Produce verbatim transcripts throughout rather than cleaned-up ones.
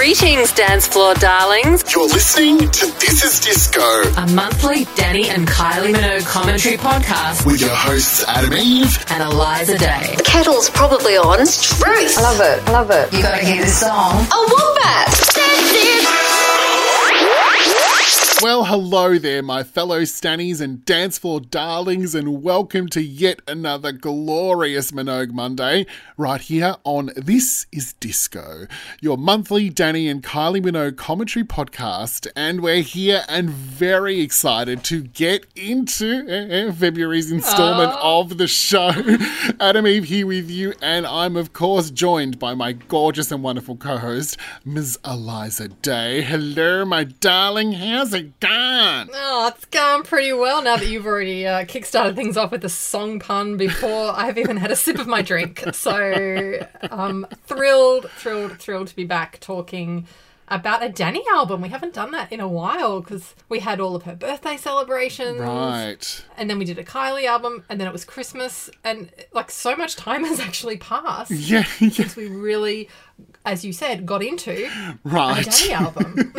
Greetings, dance floor darlings. You're listening to This Is Disco, a monthly Dannii and Kylie Minogue commentary podcast with your hosts Adam Eve and Eliza Day. The kettle's probably on. It's truth. I love it. I love it. You gotta hear this song. A wombat. That's it. Well, hello there, my fellow Stannies and dance floor darlings, and welcome to yet another glorious Minogue Monday right here on This Is Disco, your monthly Dannii and Kylie Minogue commentary podcast, and we're here and very excited to get into uh, uh, February's installment oh. of the show. Adam Eve here with you, and I'm of course joined by my gorgeous and wonderful co-host, Miz Eliza Day. Hello, my darling. How's it gone? Oh, it's gone pretty well now that you've already uh, kickstarted things off with a song pun before I've even had a sip of my drink. So I'm um, thrilled, thrilled, thrilled to be back talking about a Dannii album. We haven't done that in a while because we had all of her birthday celebrations. Right. And then we did a Kylie album, and then it was Christmas, and like so much time has actually passed. Yeah. yeah. Since we really, as you said, got into right. a Dannii album.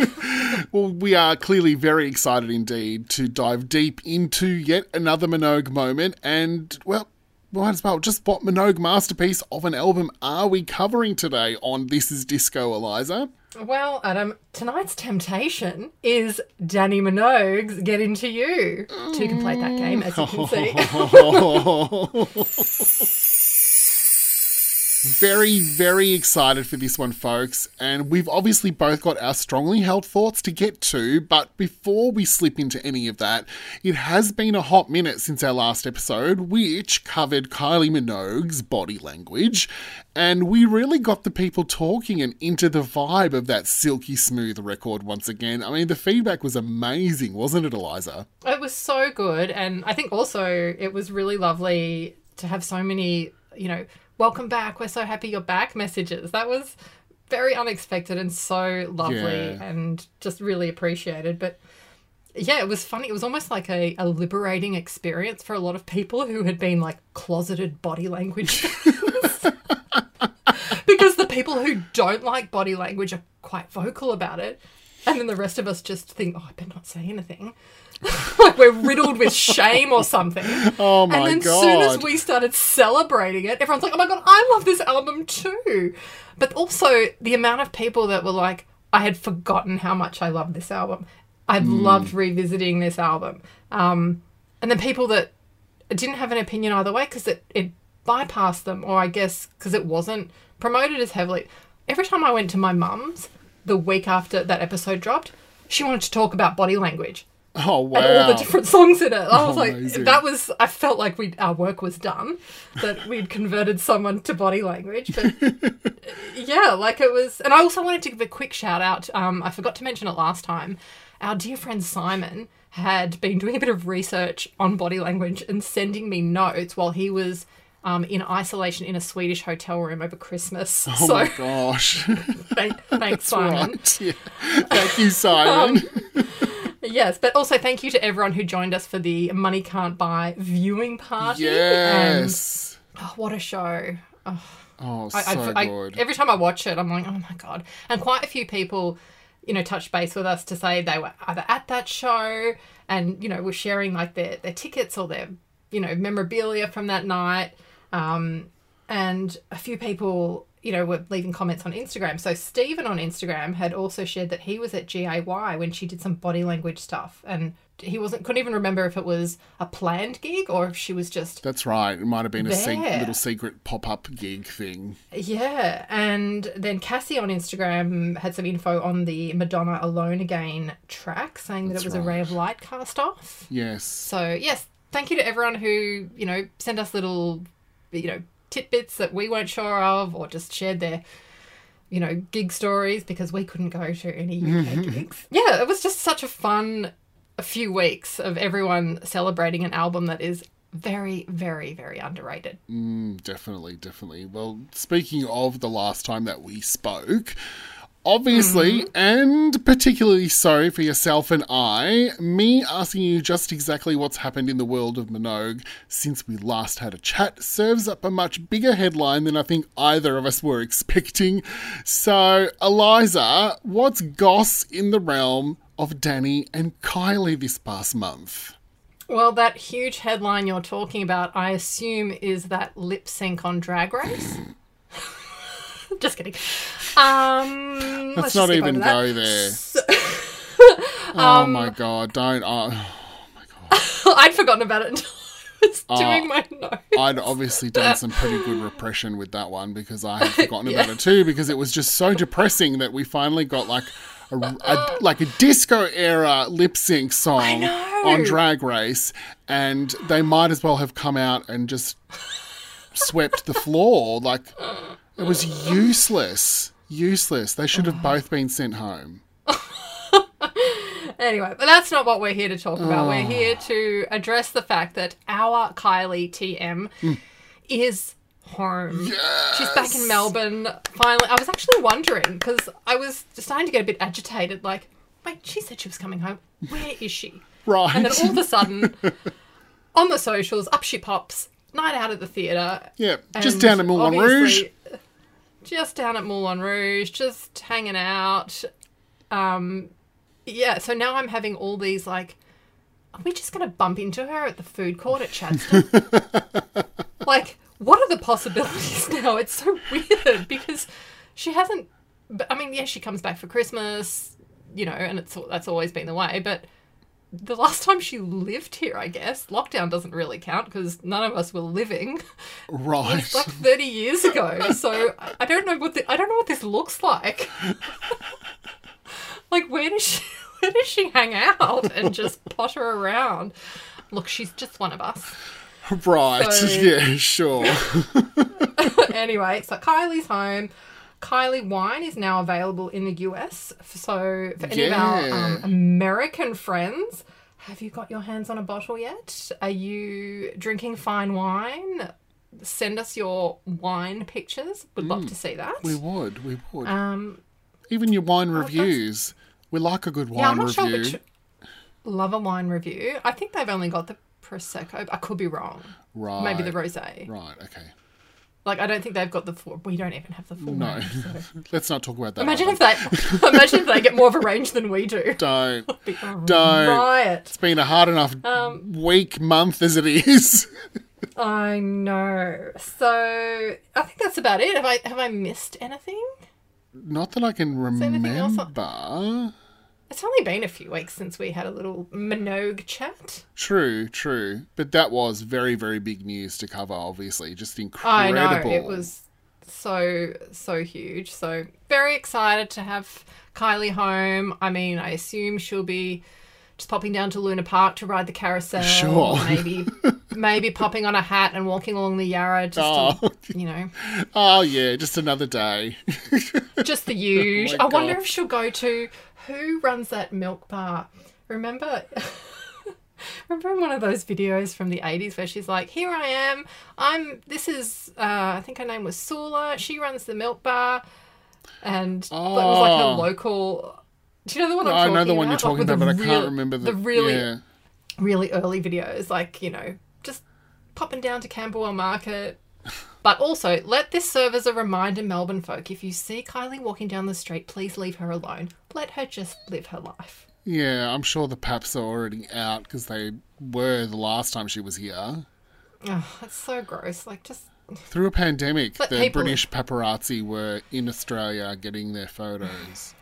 Well, we are clearly very excited indeed to dive deep into yet another Minogue moment, and well, might as well. Just what Minogue masterpiece of an album are we covering today on This Is Disco, Eliza? Well, Adam, tonight's temptation is Dannii Minogue's Get Into You. Mm. Two can play that game, as you can see. Very, very excited for this one, folks. And we've obviously both got our strongly held thoughts to get to. But before we slip into any of that, it has been a hot minute since our last episode, which covered Kylie Minogue's body language. And we really got the people talking and into the vibe of that silky smooth record once again. I mean, the feedback was amazing, wasn't it, Eliza? It was so good. And I think also it was really lovely to have so many, you know, welcome back, we're so happy you're back messages. That was very unexpected and so lovely yeah. and just really appreciated. But yeah, it was funny. It was almost like a, a liberating experience for a lot of people who had been like closeted body language because the people who don't like body language are quite vocal about it. And then the rest of us just think, oh, I better not say anything. Like we're riddled with shame or something. Oh, my God. And then as soon as we started celebrating it, everyone's like, oh, my God, I love this album too. But also the amount of people that were like, I had forgotten how much I loved this album. I've mm. loved revisiting this album. Um, and then people that didn't have an opinion either way because it, it bypassed them, or I guess because it wasn't promoted as heavily. Every time I went to my mum's the week after that episode dropped, she wanted to talk about body language. Oh, wow. And all the different songs in it. I was Amazing. like, that was, I felt like we our work was done, that we'd converted someone to body language. But yeah, like it was, and I also wanted to give a quick shout out. Um, I forgot to mention it last time. Our dear friend Simon had been doing a bit of research on body language and sending me notes while he was Um, in isolation in a Swedish hotel room over Christmas. Oh, so, my gosh. thank, thanks, Simon. Right. Yeah. Thank you, Simon. um, yes, but also thank you to everyone who joined us for the Money Can't Buy viewing party. Yes. And, oh, what a show. Oh, oh so I, I, good. I, every time I watch it, I'm like, oh, my God. And quite a few people, you know, touched base with us to say they were either at that show and, you know, were sharing, like, their, their tickets or their, you know, memorabilia from that night. Um, and a few people, you know, were leaving comments on Instagram. So Stephen on Instagram had also shared that he was at G A Y when she did some body language stuff, and he wasn't couldn't even remember if it was a planned gig or if she was just That's right. It might have been there. a se- little secret pop-up gig thing. Yeah. And then Cassie on Instagram had some info on the Madonna Alone Again track, saying That's that it was right. a ray of light cast off. Yes. So, yes, thank you to everyone who, you know, sent us little, you know, tidbits that we weren't sure of, or just shared their, you know, gig stories because we couldn't go to any U K mm-hmm. gigs. Yeah, it was just such a fun few weeks of everyone celebrating an album that is very, very, very underrated. Mm, definitely, definitely. Well, speaking of the last time that we spoke, Obviously, mm-hmm. and particularly so for yourself and I, me asking you just exactly what's happened in the world of Minogue since we last had a chat serves up a much bigger headline than I think either of us were expecting. So, Eliza, what's goss in the realm of Dannii and Kylie this past month? Well, that huge headline you're talking about, I assume, is that lip sync on Drag Race? Just kidding. Um, let's, let's not even go there. So, um, oh my god! Don't. Oh, oh my god! I'd forgotten about it until I was uh, doing my notes. I'd obviously done some pretty good repression with that one because I had forgotten yeah. about it too. Because it was just so depressing that we finally got like a, a like a disco era lip sync song on Drag Race, and they might as well have come out and just swept the floor like. It was useless. Useless. They should have both been sent home. Anyway, but that's not what we're here to talk oh. about. We're here to address the fact that our Kylie T M mm. is home. Yes! She's back in Melbourne. Finally, I was actually wondering because I was starting to get a bit agitated. Like, wait, she said she was coming home. Where is she? Right. And then all of a sudden, on the socials, up she pops. Night out at the theatre. Yeah, just down at Moulin Rouge. Just down at Moulin Rouge, just hanging out. Um, yeah, so now I'm having all these, like, are we just going to bump into her at the food court at Chadstone? Like, what are the possibilities now? It's so weird because she hasn't, I mean, yeah, she comes back for Christmas, you know, and it's that's always been the way, but the last time she lived here, I guess, lockdown doesn't really count because none of us were living. Right. It's like thirty years ago. So I don't know what the, I don't know what this looks like. Like, where does she where does she hang out and just potter around? Look, she's just one of us. Right. So, yeah, sure. Anyway, so Kylie's home. Kylie Wine is now available in the U S. So for any yeah. of our um, American friends, have you got your hands on a bottle yet? Are you drinking fine wine? Send us your wine pictures. We'd mm, love to see that. We would. We would. Um, Even your wine reviews. We like a good wine yeah, I'm not review. Sure which... Love a wine review. I think they've only got the Prosecco. I could be wrong. Right. Maybe the rosé. Right, okay. Like, I don't think they've got the full... We don't even have the full no. range. So. Let's not talk about that. Imagine either. if they imagine if they get more of a range than we do. Don't. Don't. Riot. It's been a hard enough um, week, month as it is. I know. So, I think that's about it. Have I have I missed anything? Not that I can remember. On... It's only been a few weeks since we had a little Minogue chat. True, true. But that was very, very big news to cover, obviously. Just incredible. I know. It was so, so huge. So very excited to have Kylie home. I mean, I assume she'll be just popping down to Luna Park to ride the carousel. Sure. Maybe maybe popping on a hat and walking along the Yarra just oh. to, you know. Oh, yeah, just another day. Just the usual. Oh I God. wonder if she'll go to... Who runs that milk bar? Remember, remember in one of those videos from the eighties where she's like, here I am, I'm, this is, uh, I think her name was Sula, she runs the milk bar, and oh. that was like her local, do you know the one no, I'm talking about? I know the one about? You're talking like, about, but real, I can't remember the, the really, yeah. really early videos, like, you know, just popping down to Camberwell Market. But also, let this serve as a reminder, Melbourne folk, if you see Kylie walking down the street, please leave her alone. Let her just live her life. Yeah, I'm sure the paps are already out because they were the last time she was here. Oh, that's so gross. Like, just... Through a pandemic, let the people... British paparazzi were in Australia getting their photos.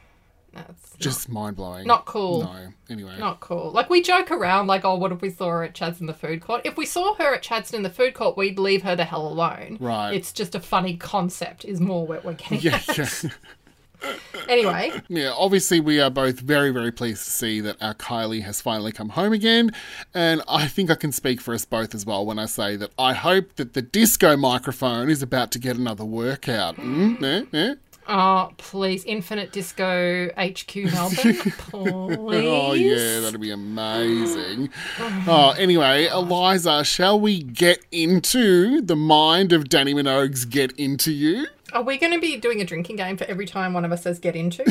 That's just not, mind-blowing. Not cool. No, anyway. Not cool. Like, we joke around, like, oh, what if we saw her at Chadstone in the food court? If we saw her at Chadstone in the food court, we'd leave her the hell alone. Right. It's just a funny concept is more what we're getting yeah, at. Yeah. Anyway. Yeah, obviously we are both very, very pleased to see that our Kylie has finally come home again. And I think I can speak for us both as well when I say that I hope that the disco microphone is about to get another workout. Mm, yeah, yeah. Oh, please. Infinite Disco H Q Melbourne, please. Oh, yeah, that'd be amazing. Oh, anyway, Eliza, shall we get into the mind of Dannii Minogue's Get Into You? Are we going to be doing a drinking game for every time one of us says get into?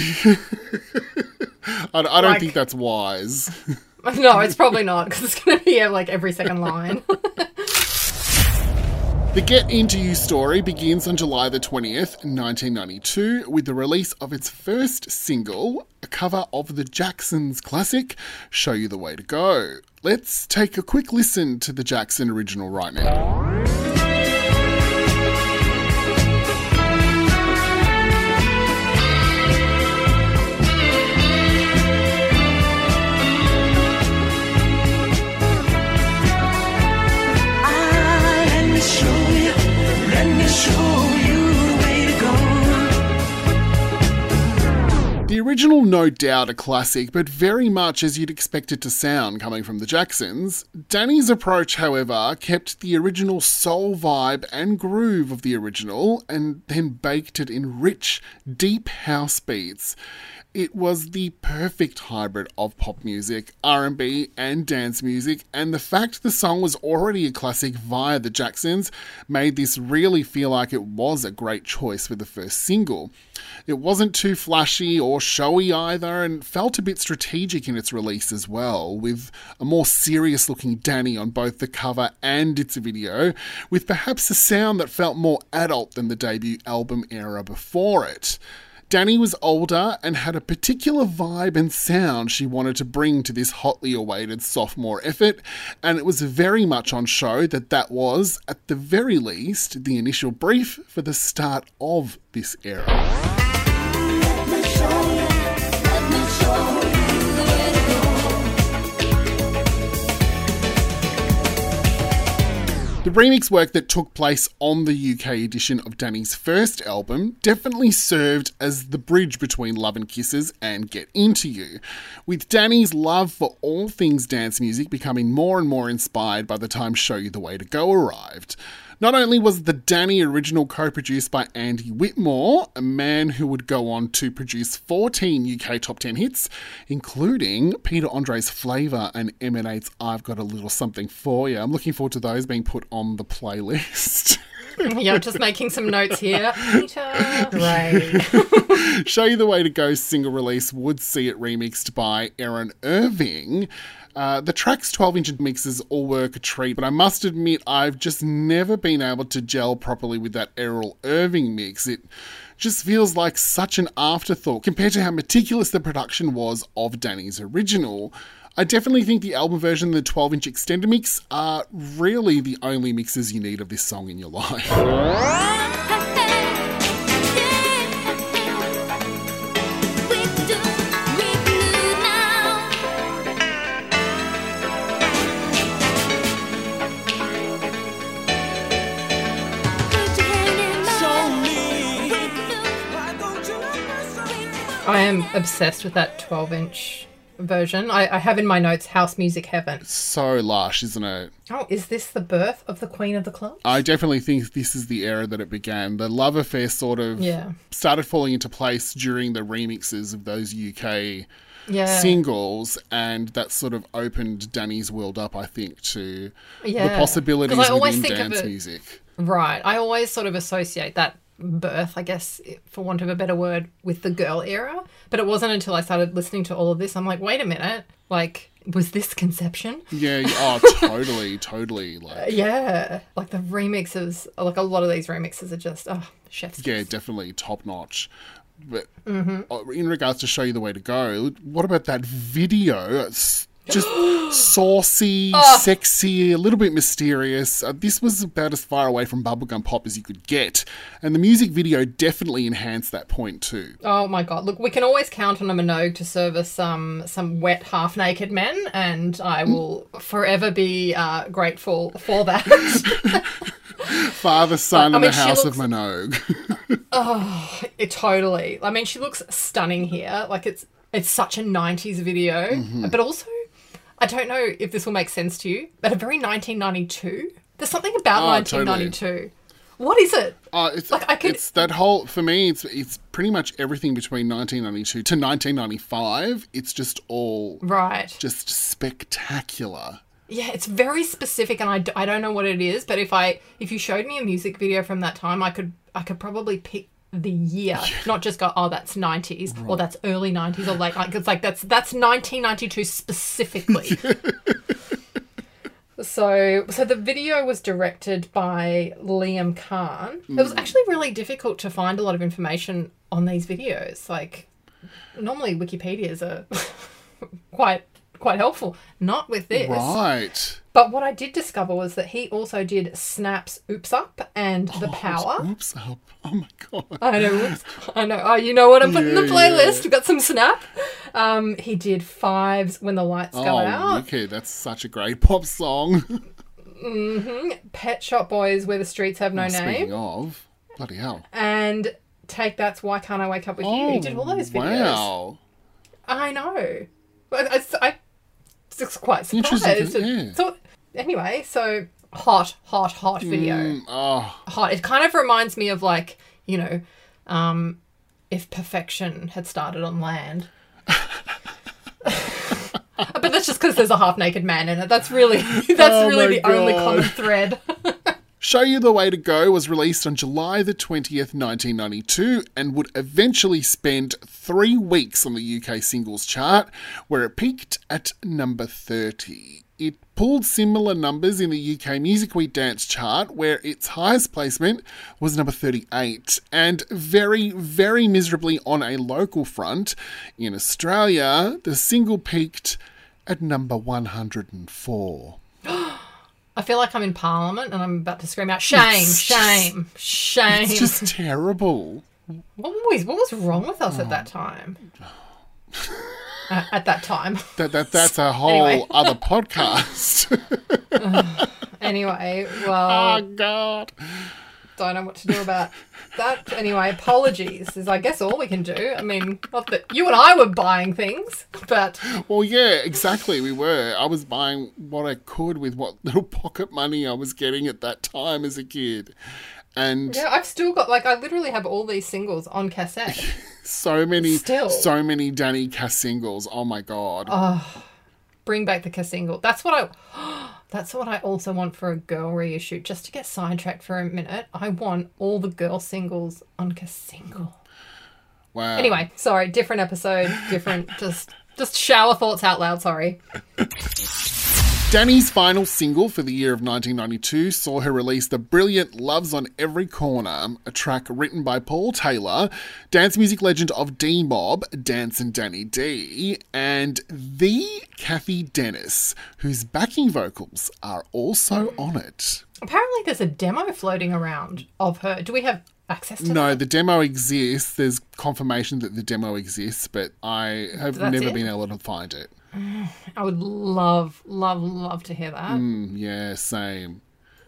I, I don't like, think that's wise. No, it's probably not, because it's going to be like every second line. The Get Into You story begins on July the twentieth, nineteen ninety-two, with the release of its first single, a cover of the Jacksons' classic, Show You the Way to Go. Let's take a quick listen to the Jackson original right now. The original, no doubt a classic, but very much as you'd expect it to sound coming from the Jacksons. Danny's approach, however, kept the original soul vibe and groove of the original and then baked it in rich, deep house beats. It was the perfect hybrid of pop music, R and B and dance music, and the fact the song was already a classic via the Jacksons made this really feel like it was a great choice for the first single. It wasn't too flashy or showy either, and felt a bit strategic in its release as well, with a more serious-looking Dannii on both the cover and its video, with perhaps a sound that felt more adult than the debut album era before it. Dannii was older and had a particular vibe and sound she wanted to bring to this hotly awaited sophomore effort, and it was very much on show that that was, at the very least, the initial brief for the start of this era. Let me show you, let me show you. The remix work that took place on the U K edition of Dannii's first album definitely served as the bridge between Love and Kisses and Get Into You, with Dannii's love for all things dance music becoming more and more inspired by the time Show You the Way to Go arrived. Not only was the Dannii original co-produced by Andy Whitmore, a man who would go on to produce fourteen U K top ten hits, including Peter Andre's Flavour and Emanate's I've Got a Little Something For You. I'm looking forward to those being put on the playlist. Yeah, I'm just making some notes here. Peter, great. Show You the Way to Go single release would see it remixed by Erin Irving. Uh, the track's twelve-inch mixes all work a treat, but I must admit I've just never been able to gel properly with that Errol Irving mix. It just feels like such an afterthought compared to how meticulous the production was of Danny's original. I definitely think the album version and the twelve-inch extended mix are really the only mixes you need of this song in your life. I am obsessed with that twelve-inch version. I, I have in my notes House Music Heaven. It's so lush, isn't it? Oh, is this the birth of the Queen of the Clubs? I definitely think this is the era that it began. The love affair sort of yeah. started falling into place during the remixes of those U K yeah. singles, and that sort of opened Danny's world up, I think, to yeah. the possibilities within dance it, music. Right. I always sort of associate that birth, I guess, for want of a better word, with the girl era. But it wasn't until I started listening to all of this, I'm like, wait a minute, like, was this conception? Yeah, oh, totally, totally. Like, yeah, like the remixes, like a lot of these remixes are just, oh, chef's kiss. Yeah, definitely top notch. But mm-hmm. in regards to Show You the Way to Go, what about that video? It's just saucy, oh. sexy, a little bit mysterious. Uh, this was about as far away from bubblegum pop as you could get. And the music video definitely enhanced that point too. Oh my God. Look, we can always count on a Minogue to service um, some wet, half-naked men, and I will forever be uh, grateful for that. Father, son, and the house looks, of Minogue. Oh, it, totally. I mean, she looks stunning here. Like, it's, it's such a nineties video, mm-hmm. but also, I don't know if this will make sense to you, but a very nineteen ninety-two. There's something about oh, nineteen ninety-two. Totally. What is it? Uh, it's, like I could... it's that whole, for me, it's it's pretty much everything between nineteen ninety-two to nineteen ninety-five. It's just all right. Just spectacular. Yeah, it's very specific, and I, I don't know what it is, but if I if you showed me a music video from that time, I could I could probably pick the year, yeah. not just go, oh, that's nineties right. or that's early nineties or late. Like, it's like that's that's nineteen ninety-two specifically. So, so the video was directed by Liam Khan. Mm. It was actually really difficult to find a lot of information on these videos. Like, normally Wikipedias are quite quite helpful. Not with this, right? But what I did discover was that he also did Snap's "Oops Up" and oh, "The Power." Oops Up! Oh my god! I know. Oops, I know. Oh, you know what? I'm putting yeah, in the playlist. Yeah. We've got some Snap. Um, he did Fives When the Lights Go oh, Out. Okay, that's such a great pop song. mm-hmm. Pet Shop Boys, Where the Streets Have No oh, Name. Speaking of, bloody hell! And Take That's Why Can't I Wake Up With oh, You. He did all those videos. Wow. I know. I, I, I was quite surprised. Yeah. So anyway, so hot, hot, hot video. Mm, oh. Hot. It kind of reminds me of, like, you know, um, if Perfection had started on land. But that's just because there's a half-naked man in it. That's really that's oh really the God. only common thread. Show You the Way to Go was released on July the twentieth, nineteen ninety-two, and would eventually spend three weeks on the U K singles chart, where it peaked at number thirty. It pulled similar numbers in the U K Music Week dance chart, where its highest placement was number thirty-eight. And very, very miserably on a local front, in Australia, the single peaked at number one hundred four. I feel like I'm in Parliament and I'm about to scream out, shame, it's shame, just, shame. It's just terrible. What was, what was wrong with us oh. at that time? uh, at that time. That, that That's a whole anyway. other podcast. uh, anyway, well. Oh, God. Don't know what to do about that. Anyway, apologies is, I guess, all we can do. I mean, not that you and I were buying things, but... Well, yeah, exactly, we were. I was buying what I could with what little pocket money I was getting at that time as a kid. And yeah, I've still got, like, I literally have all these singles on cassette. so many, still. so many Dannii Cass singles. Oh, my God. Oh, bring back the Cass single. That's what I... That's what I also want for a girl reissue. Just to get sidetracked for a minute, I want all the girl singles on Cass single. Wow. Anyway, sorry, different episode, different, just just shower thoughts out loud, sorry. Danny's final single for the year of nineteen ninety-two saw her release the brilliant Love's on Every Corner, a track written by Paul Taylor, dance music legend of D-Mob, Dance and Dannii D, and the Kathy Dennis, whose backing vocals are also on it. Apparently there's a demo floating around of her. Do we have access to that? No, the demo exists. There's confirmation that the demo exists, but I have That's never it? been able to find it. I would love, love, love to hear that. Mm, yeah, same.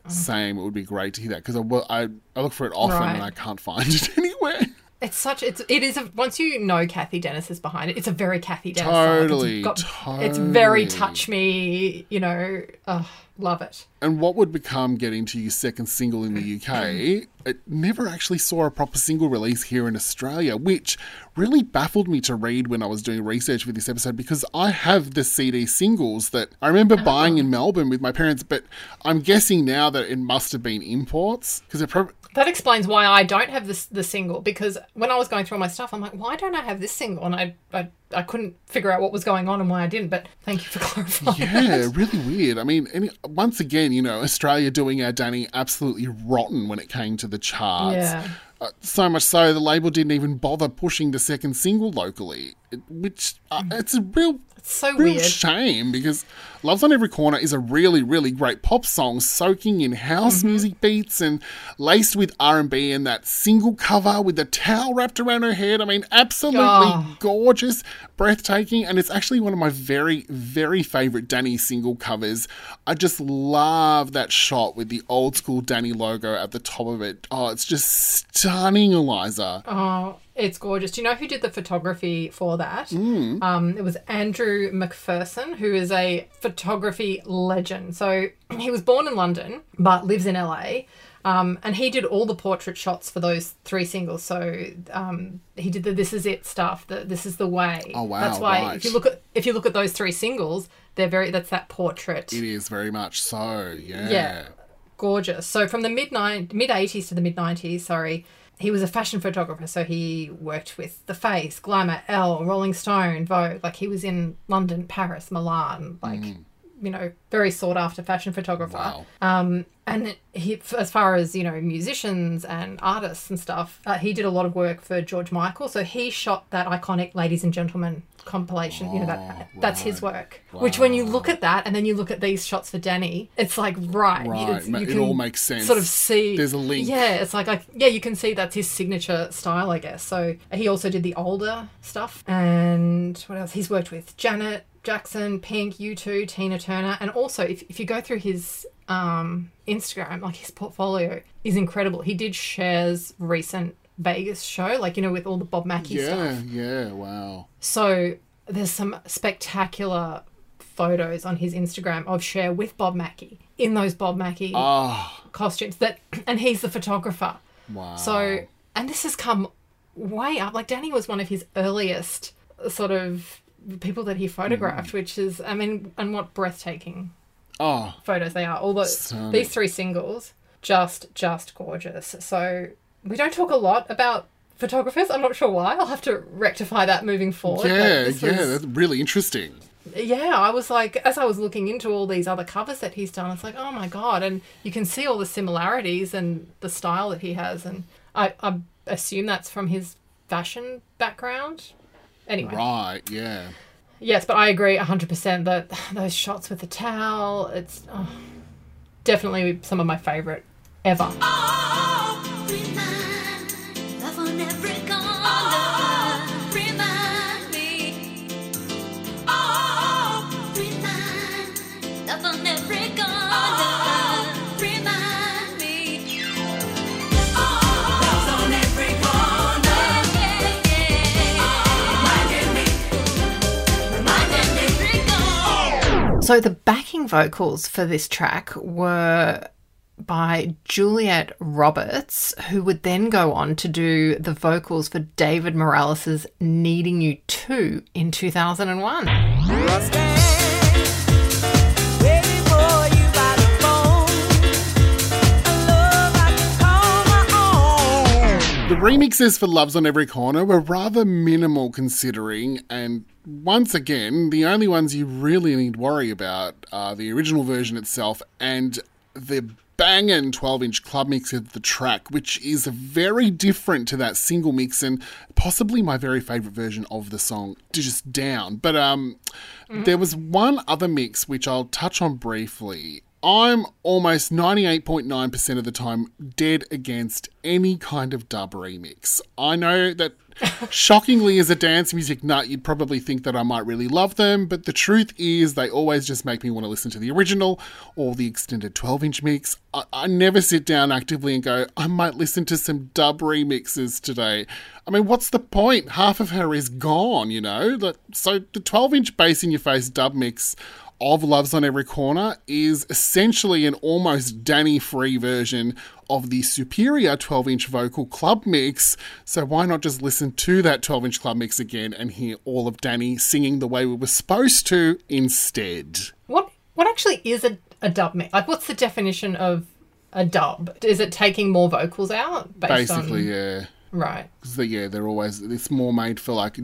Oh. Same. It would be great to hear that because I, I, I look for it often right. and I can't find it anywhere. It's such, it's, it is, a, once you know Kathy Dennis is behind it, it's a very Kathy Dennis. Totally, got, totally. It's very touch me, you know, uh, love it. And what would become Getting to You second single in the U K, it never actually saw a proper single release here in Australia, which really baffled me to read when I was doing research for this episode because I have the C D singles that I remember oh. buying in Melbourne with my parents, but I'm guessing now that it must have been imports because it probably... That explains why I don't have this the single because when I was going through all my stuff, I'm like, why don't I have this single? And I I, I couldn't figure out what was going on and why I didn't, but thank you for clarifying. Yeah, that. Really weird. I mean, any, once again, you know, Australia doing our Dannii absolutely rotten when it came to the charts. Yeah. Uh, so much so, the label didn't even bother pushing the second single locally, which uh, it's a real... It's so Real weird. shame because Love's on Every Corner is a really, really great pop song soaking in house mm-hmm. music beats and laced with R and B and that single cover with the towel wrapped around her head. I mean, absolutely oh. gorgeous, breathtaking, and it's actually one of my very, very favourite Dannii single covers. I just love that shot with the old school Dannii logo at the top of it. Oh, it's just stunning, Eliza. Oh, it's gorgeous. Do you know who did the photography for that? Mm. Um, it was Andrew McPherson, who is a photography legend. So he was born in London, but lives in L A. Um, and he did all the portrait shots for those three singles. So um, he did the This Is It stuff, the This Is the Way. Oh, wow. That's why right. if you look at if you look at those three singles, they're very that's that portrait. It is very much so, yeah. Yeah. gorgeous. So from the mid-eighties to the mid-nineties, sorry, he was a fashion photographer. So he worked with The Face, Glamour, Elle, Rolling Stone, Vogue. Like, he was in London, Paris, Milan, like, mm. you know, very sought after fashion photographer. Wow. Um, and he, as far as, you know, musicians and artists and stuff, uh, he did a lot of work for George Michael. So he shot that iconic Ladies and Gentlemen compilation. Oh, you know, that right. that's his work. Wow. Which, when you look at that and then you look at these shots for Dannii, it's like, right. right. It's, you it can all makes sense. Sort of see. There's a link. Yeah, it's like, like, yeah, you can see that's his signature style, I guess. So he also did the older stuff. And what else? He's worked with Janet Jackson, Pink, U two, Tina Turner. And also, if if you go through his um, Instagram, like, his portfolio is incredible. He did Cher's recent Vegas show, like, you know, with all the Bob Mackie yeah, stuff. Yeah, yeah, wow. So there's some spectacular photos on his Instagram of Cher with Bob Mackie in those Bob Mackie oh. costumes. That, and he's the photographer. Wow. So, and this has come way up. Like, Dannii was one of his earliest sort of people that he photographed, mm. which is, I mean, and what breathtaking oh, photos they are. All those, stunning. These three singles, just, just gorgeous. So we don't talk a lot about photographers. I'm not sure why. I'll have to rectify that moving forward. Yeah, was, yeah, that's really interesting. Yeah, I was like, as I was looking into all these other covers that he's done, it's like, oh my God. And you can see all the similarities and the style that he has. And I, I assume that's from his fashion background. Anyway. Right, yeah. Yes, but I agree one hundred percent that those shots with the towel, it's oh, definitely some of my favourite ever. Oh, remind, love on every corner. Oh, remind me. Oh, remind, love on every corner. Oh, remind me. Oh, love on every corner. So the backing vocals for this track were by Juliet Roberts, who would then go on to do the vocals for David Morales' Needing You Too in two thousand one. The remixes for Love's on Every Corner were rather minimal considering, and once again, the only ones you really need to worry about are the original version itself and the banging twelve-inch club mix of the track, which is very different to that single mix and possibly my very favourite version of the song, just down. But um, mm-hmm. there was one other mix which I'll touch on briefly. I'm almost ninety-eight point nine percent of the time dead against any kind of dub remix. I know that shockingly as a dance music nut, you'd probably think that I might really love them, but the truth is they always just make me want to listen to the original or the extended twelve-inch mix. I, I never sit down actively and go, I might listen to some dub remixes today. I mean, what's the point? Half of her is gone, you know? So the twelve-inch bass-in-your-face dub mix of Love's on Every Corner is essentially an almost Dannii-free version of the superior twelve-inch vocal club mix. So why not just listen to that twelve-inch club mix again and hear all of Dannii singing the way we were supposed to instead? What what actually is a, a dub mix? Like, what's the definition of a dub? Is it taking more vocals out? Based Basically, on... yeah. Right. So, yeah, they're always... It's more made for, like,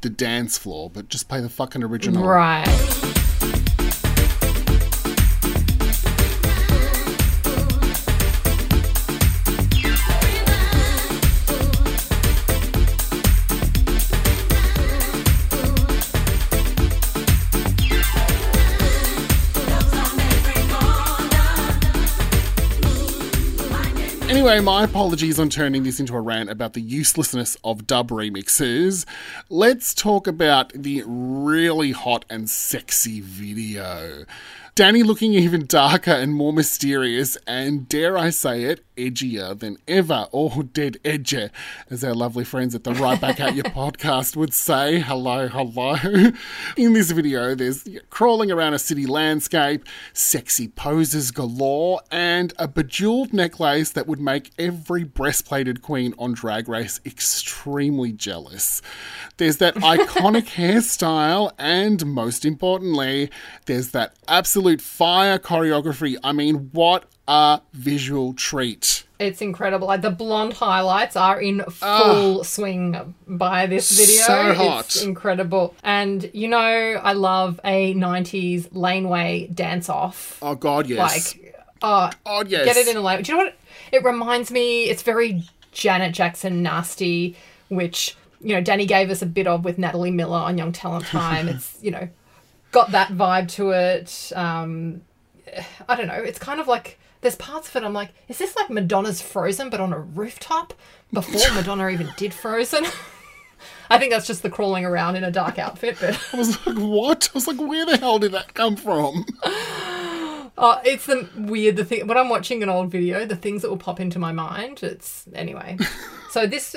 the dance floor, but just play the fucking original. Right. Anyway, my apologies on turning this into a rant about the uselessness of dub remixes. Let's talk about the really hot and sexy video. Dannii looking even darker and more mysterious and, dare I say it, edgier than ever. Or dead edger, as our lovely friends at the Right Back At Your podcast would say. Hello, hello. In this video, there's crawling around a city landscape, sexy poses galore, and a bejeweled necklace that would make every breastplated queen on Drag Race extremely jealous. There's that iconic hairstyle, and most importantly, there's that absolute fire choreography. I mean, what a visual treat. It's incredible. Like, the blonde highlights are in full oh, swing by this video. So hot. It's incredible. And, you know, I love a nineties laneway dance-off. Oh, God, yes. Like, oh, God, yes. Get it in a laneway. Do you know what? It reminds me, it's very Janet Jackson nasty, which, you know, Dannii gave us a bit of with Natalie Miller on Young Talent Time. It's, you know, got that vibe to it. Um, I don't know. It's kind of like... There's parts of it I'm like, is this like Madonna's Frozen but on a rooftop before Madonna even did Frozen? I think that's just the crawling around in a dark outfit. But I was like, what? I was like, where the hell did that come from? Oh, it's the weird the thing. When I'm watching an old video, the things that will pop into my mind, it's... Anyway. So this...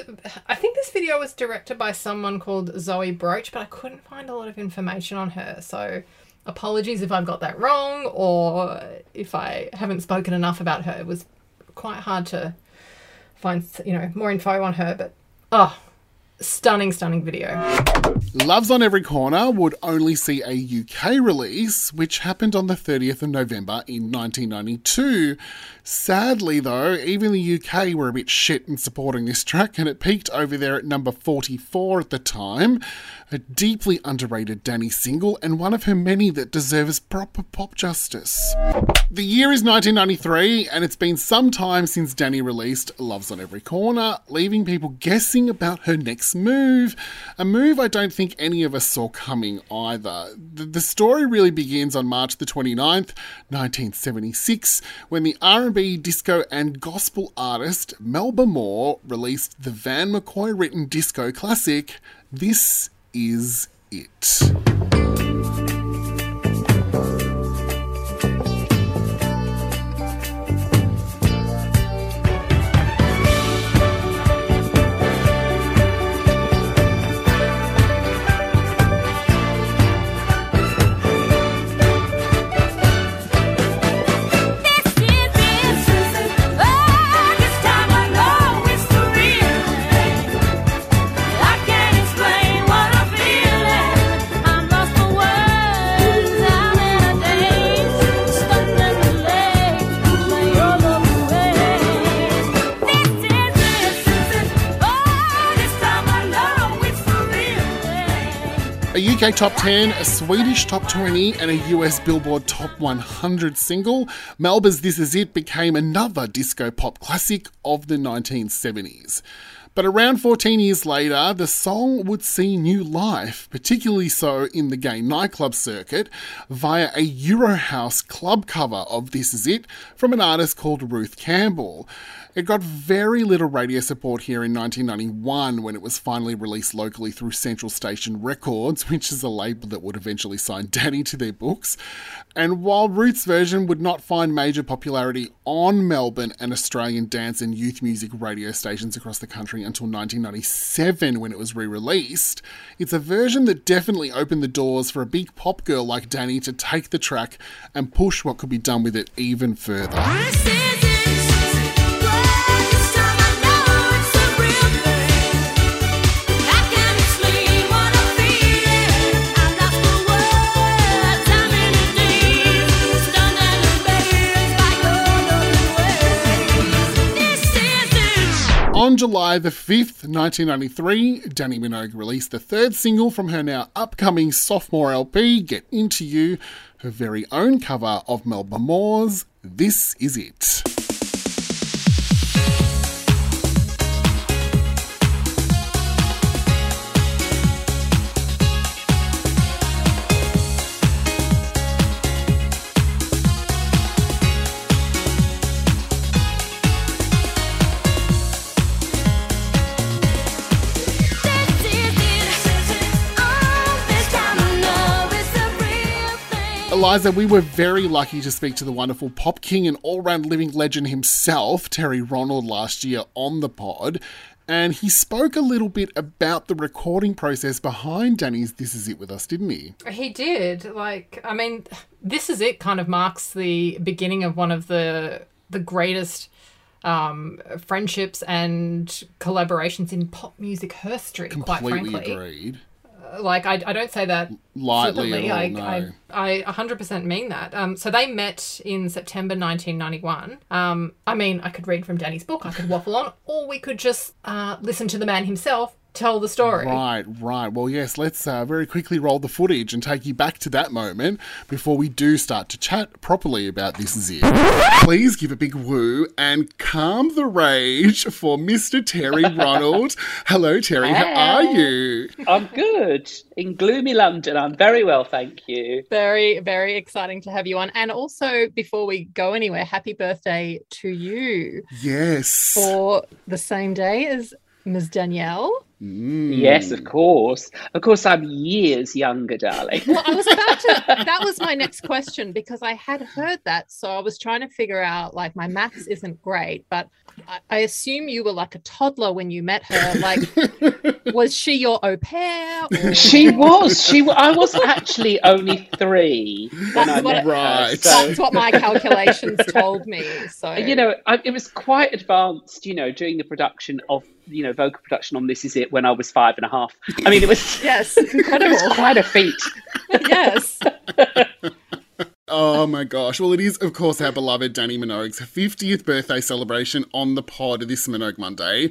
I think this video was directed by someone called Zoe Broach, but I couldn't find a lot of information on her, so... Apologies if I've got that wrong or if I haven't spoken enough about her. It was quite hard to find, you know, more info on her. But, oh, stunning, stunning video. Loves on Every Corner would only see a U K release, which happened on the thirtieth of November in nineteen ninety-two. Sadly, though, even the U K were a bit shit in supporting this track, and it peaked over there at number forty-four at the time. A deeply underrated Dannii single, and one of her many that deserves proper pop justice. The year is nineteen ninety-three, and it's been some time since Dannii released Loves on Every Corner, leaving people guessing about her next move. A move I don't think think any of us saw coming either. The, the story really begins on March the twenty-ninth, nineteen seventy-six, when the R and B, disco and gospel artist Melba Moore released the Van McCoy-written disco classic, This Is It. U K Top ten, a Swedish Top twenty and a U S Billboard Top one hundred single, Melba's This Is It became another disco pop classic of the nineteen seventies. But around fourteen years later, the song would see new life, particularly so in the gay nightclub circuit, via a Eurohouse club cover of This Is It from an artist called Ruth Campbell. It got very little radio support here in nineteen ninety-one when it was finally released locally through Central Station Records, which is a label that would eventually sign Dannii to their books. And while Ruth's version would not find major popularity on Melbourne and Australian dance and youth music radio stations across the country until nineteen ninety-seven when it was re-released, it's a version that definitely opened the doors for a big pop girl like Dannii to take the track and push what could be done with it even further. On July the fifth, nineteen ninety-three, Dannii Minogue released the third single from her now upcoming sophomore L P, Get Into You, her very own cover of Melba Moore's This Is It. Eliza, we were very lucky to speak to the wonderful pop king and all-round living legend himself, Terry Ronald, last year on the pod, and he spoke a little bit about the recording process behind Dannii's This Is It with us, didn't he? He did. Like, I mean, This Is It kind of marks the beginning of one of the the greatest um, friendships and collaborations in pop music history, completely quite frankly. Completely agreed. Like, I, I don't say that lightly. I, no. I I one hundred percent mean that. Um, so they met in September nineteen ninety-one. Um, I mean, I could read from Danny's book. I could waffle on, or we could just uh, listen to the man himself tell the story. Right, right. Well, yes, let's uh, very quickly roll the footage and take you back to that moment before we do start to chat properly about This Is It. Please give a big woo and calm the rage for Mister Terry Ronald. Hello, Terry. Hey. How are you? I'm good. In gloomy London, I'm very well, thank you. Very, very exciting to have you on. And also, before we go anywhere, happy birthday to you. Yes. For the same day as Miz Danielle. Mm. Yes, of course. Of course, I'm years younger, darling. Well, I was about to... That was my next question, because I had heard that, so I was trying to figure out, like, my maths isn't great, but I, I assume you were like a toddler when you met her. Like, was she your au pair? Or... She was. She. I was actually only three. That's, I what, right. That's what my calculations told me. So You know, I, it was quite advanced, you know, doing the production of, you know, vocal production on This Is It when I was five and a half. I mean, it was yes, incredible. It was quite a feat. Yes. Oh, my gosh. Well, it is, of course, our beloved Dannii Minogue's fiftieth birthday celebration on the pod this Minogue Monday.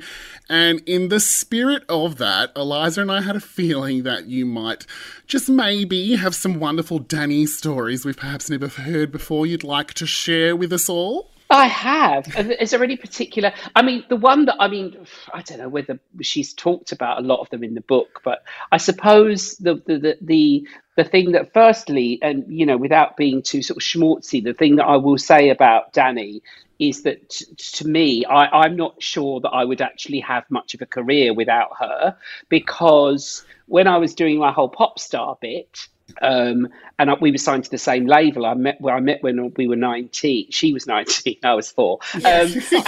And in the spirit of that, Eliza and I had a feeling that you might just maybe have some wonderful Dannii stories we've perhaps never heard before you'd like to share with us all. I have. Is there any particular... I mean, the one that... I mean, I don't know whether she's talked about a lot of them in the book, but I suppose the the the, the, the thing that firstly, and, you know, without being too sort of schmaltzy, the thing that I will say about Dannii is that, t- to me, I, I'm not sure that I would actually have much of a career without her, because when I was doing my whole pop star bit... Um, and we were signed to the same label. I met where well, I met when we were nineteen. She was nineteen. I was four. Yes. Um,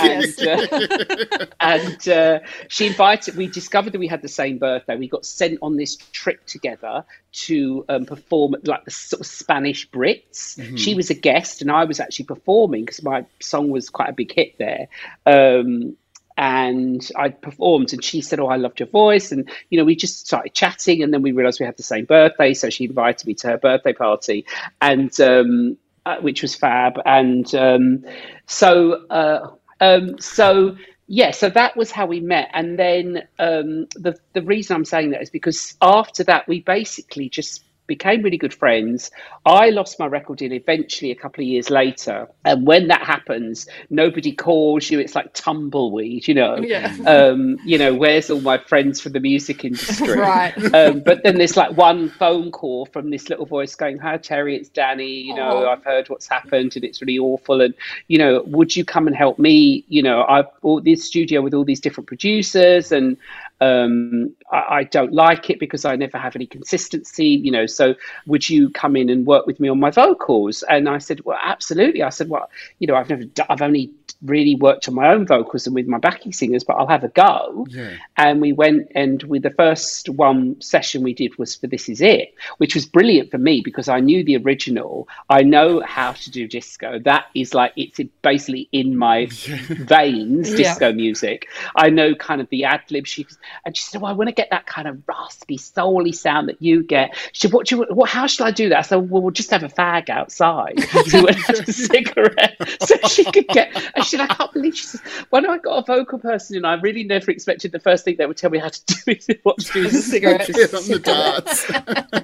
and uh, and uh, she invited. We discovered that we had the same birthday. We got sent on this trip together to um, perform at like the sort of Spanish Brits. Mm-hmm. She was a guest, and I was actually performing because my song was quite a big hit there. Um, And I performed, and she said, "Oh, I loved your voice." And, you know, we just started chatting, and then we realized we had the same birthday. So she invited me to her birthday party, and um, uh, which was fab. And um, so, uh, um, so yeah, so that was how we met. And then um, the the reason I'm saying that is because after that, we basically just became really good friends. I lost my record deal eventually a couple of years later. And when that happens, nobody calls you. It's like tumbleweed, you know. Yeah. Um, you know, where's all my friends from the music industry? Right. Um, but then there's like one phone call from this little voice going, "Hi, Terry, it's Dannii. You know, oh. I've heard what's happened and it's really awful. And, you know, would you come and help me? You know, I've bought this studio with all these different producers and um, I, I don't like it because I never have any consistency, you know, so would you come in and work with me on my vocals?" And I said, "Well, absolutely." I said, "Well, you know, I've never, d- I've only really worked on my own vocals and with my backing singers, but I'll have a go." Yeah. And we went, and with the first one session we did was for This Is It, which was brilliant for me because I knew the original. I know how to do disco. That is like, it's basically in my veins, disco yeah. music. I know kind of the ad lib. She and she said, "Well, I want to get that kind of raspy, soul-y sound that you get." She said, "What do you, what, how should I do that?" I said, "Well, we'll just have a fag outside." So we went and had a cigarette so she could get, and she said, "I can't believe," she said, "when I got a vocal person and I really never expected the first thing they would tell me how to do is what to do is a cigarette."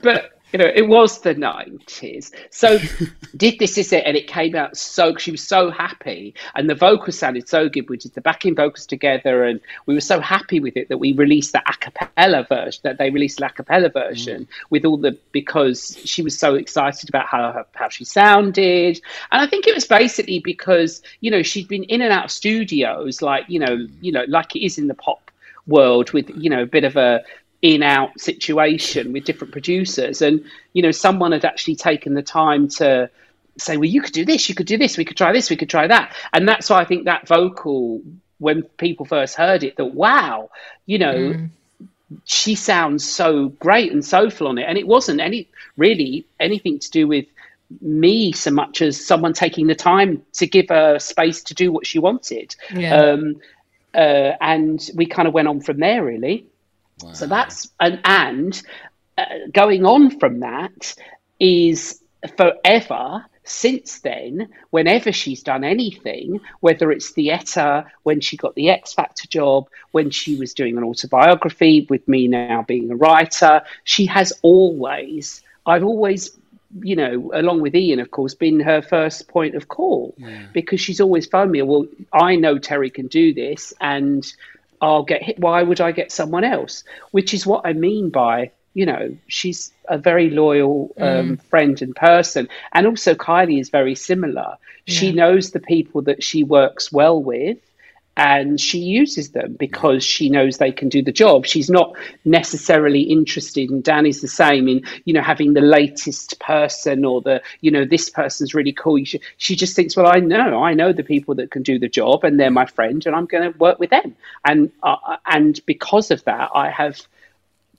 But, you know, it was the nineties. So did This Is It, and it came out so, she was so happy, and the vocals sounded so good. We did the backing vocals together, and we were so happy with it that we released the a cappella version, that they released the a cappella version mm. with all the, because she was so excited about how how she sounded. And I think it was basically because, you know, she'd been in and out of studios, like, you know, you know, like it is in the pop world with, you know, a bit of a in-out situation with different producers, and, you know, someone had actually taken the time to say, "Well, you could do this, you could do this, we could try this, we could try that." And that's why I think that vocal, when people first heard it, that wow, you know, mm. she sounds so great and soulful on it. And it wasn't any really anything to do with me so much as someone taking the time to give her space to do what she wanted. Yeah. Um, uh, and we kind of went on from there, really. Wow. So that's, and, and uh, going on from that is forever since then, whenever she's done anything, whether it's theatre, when she got the X Factor job, when she was doing an autobiography with me now being a writer, she has always, I've always, you know, along with Ian, of course, been her first point of call, yeah. because she's always phoned me, well, I know Terry can do this and I'll get hit. Why would I get someone else? Which is what I mean by, you know, she's a very loyal um, mm. friend and person. And also Kylie is very similar. Yeah. She knows the people that she works well with and she uses them because she knows they can do the job. She's not necessarily interested, and Danny's the same, in, you know, having the latest person or the, you know, this person's really cool. You should, she just thinks, well, I know, I know the people that can do the job and they're my friend and I'm going to work with them. And uh, and because of that, I have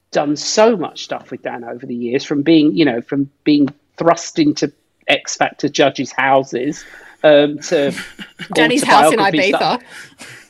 done so much stuff with Dan over the years, from being, you know, from being thrust into X Factor judges' houses um, to Danny's house in Ibiza. Stuff.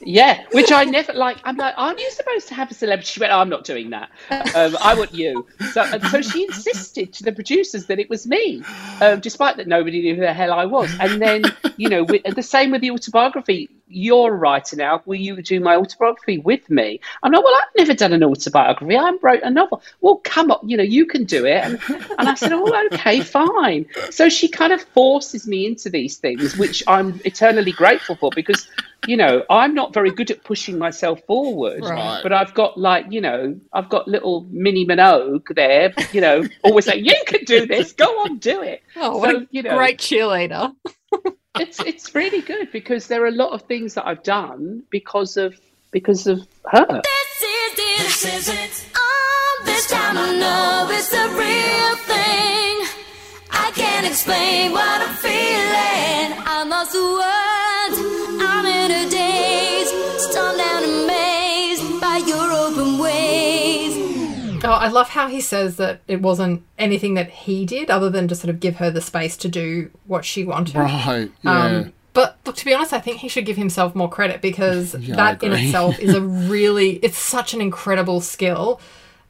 Yeah, which I never, like, I'm like, aren't you supposed to have a celebrity? She went, oh, I'm not doing that. Um, I want you. So, and so she insisted to the producers that it was me, um, despite that nobody knew who the hell I was. And then, you know, with, the same with the autobiography. You're a writer now. Will you do my autobiography with me? I'm like, well, I've never done an autobiography. I wrote a novel. Well, come on, you know, you can do it. And, and I said, oh, okay, fine. So she kind of forces me into these things, which I'm eternally grateful for, because, you know, I'm not very good at pushing myself forward, right. but I've got, like, you know, I've got little mini Minogue there, you know, always like, you can do this, go on, do it. Oh, what so, a you know, great cheerleader. it's it's really good, because there are a lot of things that I've done because of because of her. This is it. This is it. Oh, this time I know it's the real thing. I can't explain what I'm feeling. I'm lost for words. I'm in a daze, stunned and amazed by your open ways. Oh, I love how he says that it wasn't anything that he did other than just sort of give her the space to do what she wanted. Right, yeah. Um, but look, to be honest, I think he should give himself more credit, because yeah, that in itself is a really, it's such an incredible skill.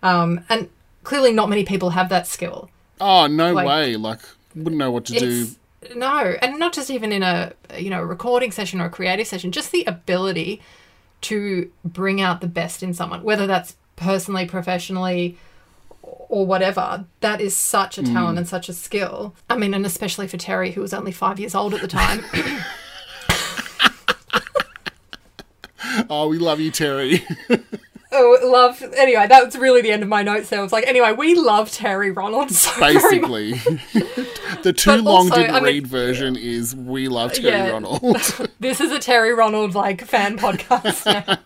Um, and clearly not many people have that skill. Oh, no like, way. Like, wouldn't know what to do. No, and not just even in a, you know, recording session or a creative session, just the ability to bring out the best in someone, whether that's personally, professionally, or whatever. That is such a talent mm. and such a skill. I mean, and especially for Terry, who was only five years old at the time. Oh, we love you, Terry. Oh, love. Anyway, that's really the end of my notes there. I was like, anyway, we love Terry Ronald so basically. The too but long also, didn't I mean, read version yeah. is we love Terry yeah. Ronald. This is a Terry Ronald like fan podcast now.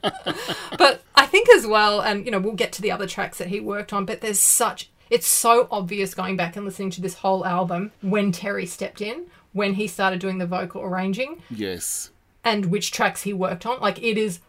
But I think as well, and you know, we'll get to the other tracks that he worked on, but there's such, it's so obvious going back and listening to this whole album when Terry stepped in, when he started doing the vocal arranging. Yes. And which tracks he worked on. Like, it is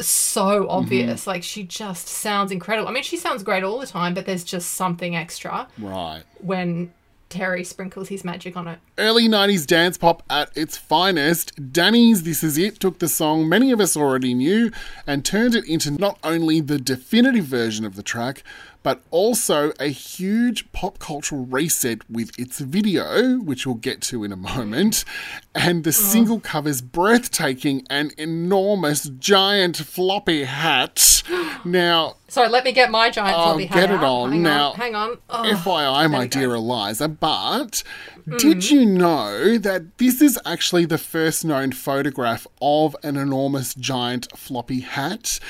so obvious. Mm-hmm. Like, she just sounds incredible. I mean, she sounds great all the time, but there's just something extra. Right. When Terry sprinkles his magic on it. Early nineties dance pop at its finest. Dannii This Is It took the song many of us already knew and turned it into not only the definitive version of the track, but also a huge pop cultural reset with its video, which we'll get to in a moment. And the oh. single covers breathtaking and enormous giant floppy hat. Now... Sorry, let me get my giant oh, floppy hat. I'll get it on. Hang now, on. Hang on. Oh, F Y I, my dear Eliza, but mm. did you know that this is actually the first known photograph of an enormous giant floppy hat?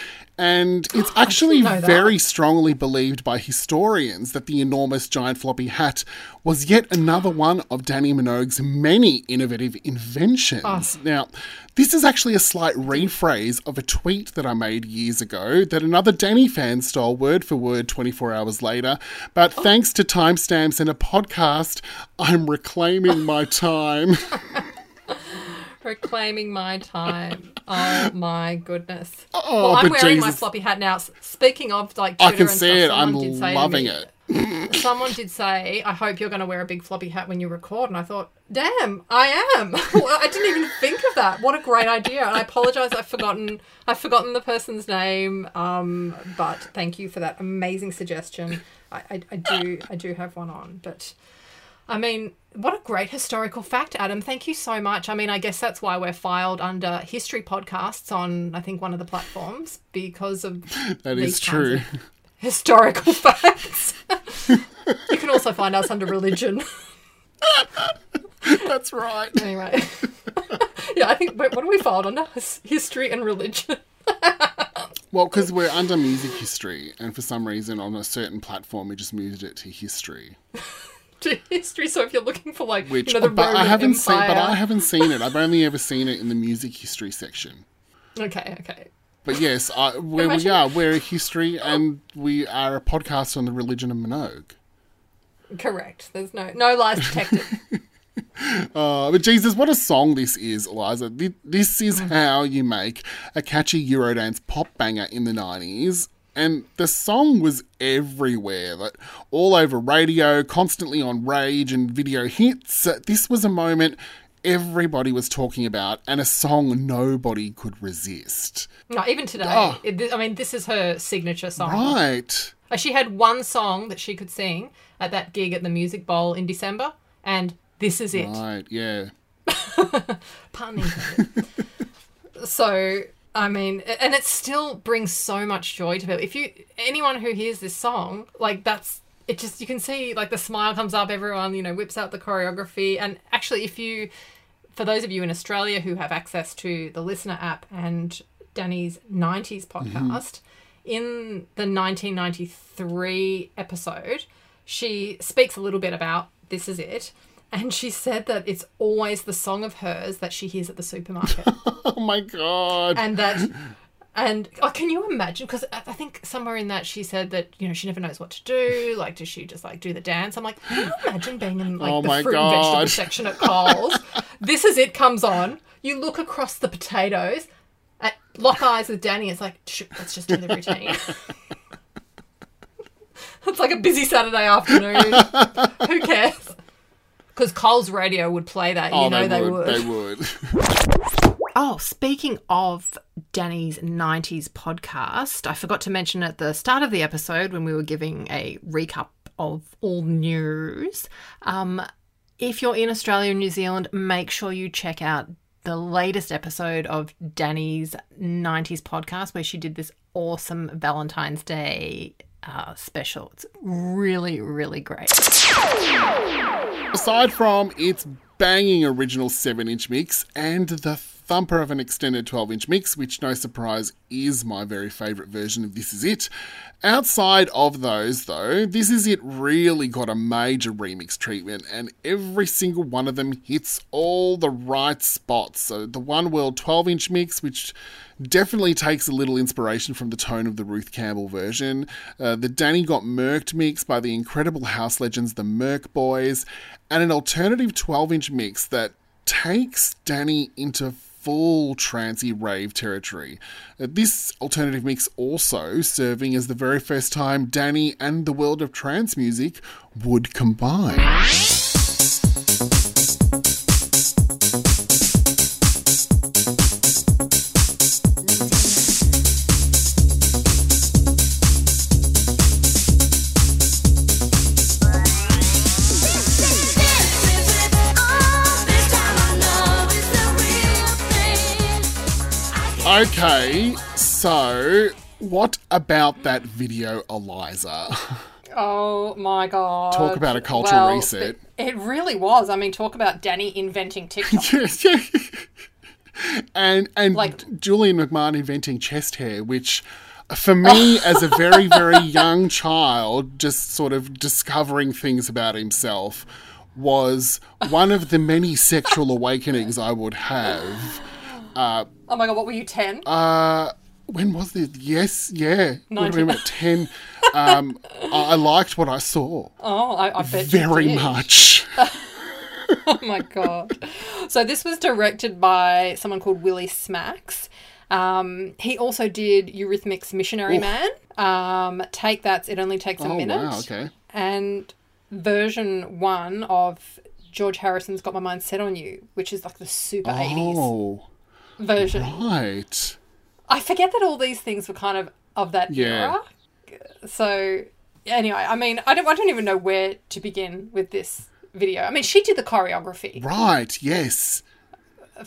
And it's actually very strongly believed by historians that the enormous giant floppy hat was yet another one of Dannii Minogue's many innovative inventions. Oh. Now, this is actually a slight rephrase of a tweet that I made years ago that another Dannii fan stole word for word twenty-four hours later. But oh. thanks to timestamps and a podcast, I'm reclaiming my time. Reclaiming my time. Oh, my goodness. Oh, well, I'm wearing Jesus. my floppy hat now. Speaking of, like, Twitter I can and see stuff, it. I'm loving me, it. Someone did say, I hope you're going to wear a big floppy hat when you record. And I thought, damn, I am. I didn't even think of that. What a great idea. And I apologise. I've forgotten I've forgotten the person's name. Um, but thank you for that amazing suggestion. I, I, I do I do have one on. But I mean, what a great historical fact, Adam. Thank you so much. I mean, I guess that's why we're filed under history podcasts on, I think, one of the platforms, because of that these is true kinds of historical facts. You can also find us under religion. That's right. Anyway. Yeah, I think, what are we filed under? History and religion. Well, because we're under music history, and for some reason on a certain platform we just moved it to history. To history, so if you're looking for, like, which, you know, the but Roman I haven't Empire. Seen, but I haven't seen it. I've only ever seen it in the music history section. Okay, okay. But yes, I, where Imagine. we are, we're a history, and we are a podcast on the religion of Minogue. Correct. There's no no lies detected. Uh, but Jesus, what a song this is, Eliza. This is how you make a catchy Eurodance pop banger in the nineties. And the song was everywhere, like all over radio, constantly on Rage and video hits. This was a moment everybody was talking about, and a song nobody could resist. No, even today. Oh. It, I mean, this is her signature song. Right. She had one song that she could sing at that gig at the Music Bowl in December, and this is it. Right, yeah. Pun intended. So, I mean, and it still brings so much joy to people. If you, anyone who hears this song, like, that's, it just, you can see, like, the smile comes up, everyone, you know, whips out the choreography. And actually, if you, for those of you in Australia who have access to the Listener app and Danny's nineties podcast, mm-hmm. in the nineteen ninety-three episode, she speaks a little bit about This Is It. And she said that it's always the song of hers that she hears at the supermarket. Oh, my God. And that, and oh, can you imagine? Because I think somewhere in that she said that, you know, she never knows what to do. Like, does she just, like, do the dance? I'm like, can you imagine being in, like, oh, the fruit God. and vegetable section at Coles? This Is It comes on. You look across the potatoes, at, lock eyes with Dannii. It's like, let's just do the routine. It's like a busy Saturday afternoon. Who cares? Because Coles Radio would play that, you oh, know they, they would. would. They would. Oh, speaking of Danny's nineties podcast, I forgot to mention at the start of the episode when we were giving a recap of all news, um, if you're in Australia and New Zealand, make sure you check out the latest episode of Danny's nineties podcast where she did this awesome Valentine's Day uh, special. It's really, really great. Aside from its banging original seven-inch mix and the thumper of an extended twelve-inch mix, which, no surprise, is my very favourite version of This Is It. Outside of those, though, This Is It really got a major remix treatment, and every single one of them hits all the right spots. So the One World twelve-inch mix, which definitely takes a little inspiration from the tone of the Ruth Campbell version. Uh, the Dannii Got Murked mix by the incredible house legends, the Murk Boys, and an alternative twelve-inch mix that takes Dannii into full trancy rave territory. This alternative mix also serving as the very first time Dannii and the world of trance music would combine. Okay, so what about that video, Eliza? Oh, my God. Talk about a cultural well, reset. It really was. I mean, talk about Dannii inventing TikTok. Yes, yeah. And, and like, Julian McMahon inventing chest hair, which for me as a very, very young child, just sort of discovering things about himself, was one of the many sexual awakenings I would have. Uh, oh my God, what were you, ten? Uh, when was this? Yes, yeah. When we were at ten, um, I liked what I saw. Oh, I, I bet Very you did. much. Oh my God. So this was directed by someone called Willy Smax. Um, he also did Eurythmics' Missionary Oof. Man. Um, Take That's It Only Takes a oh, Minute. Wow, okay. And version one of George Harrison's Got My Mind Set on You, which is like the super eighties. Oh. Version. Right. I forget that all these things were kind of of that yeah. era. So anyway, I mean, I don't, I don't even know where to begin with this video. I mean, she did the choreography. Right, yes.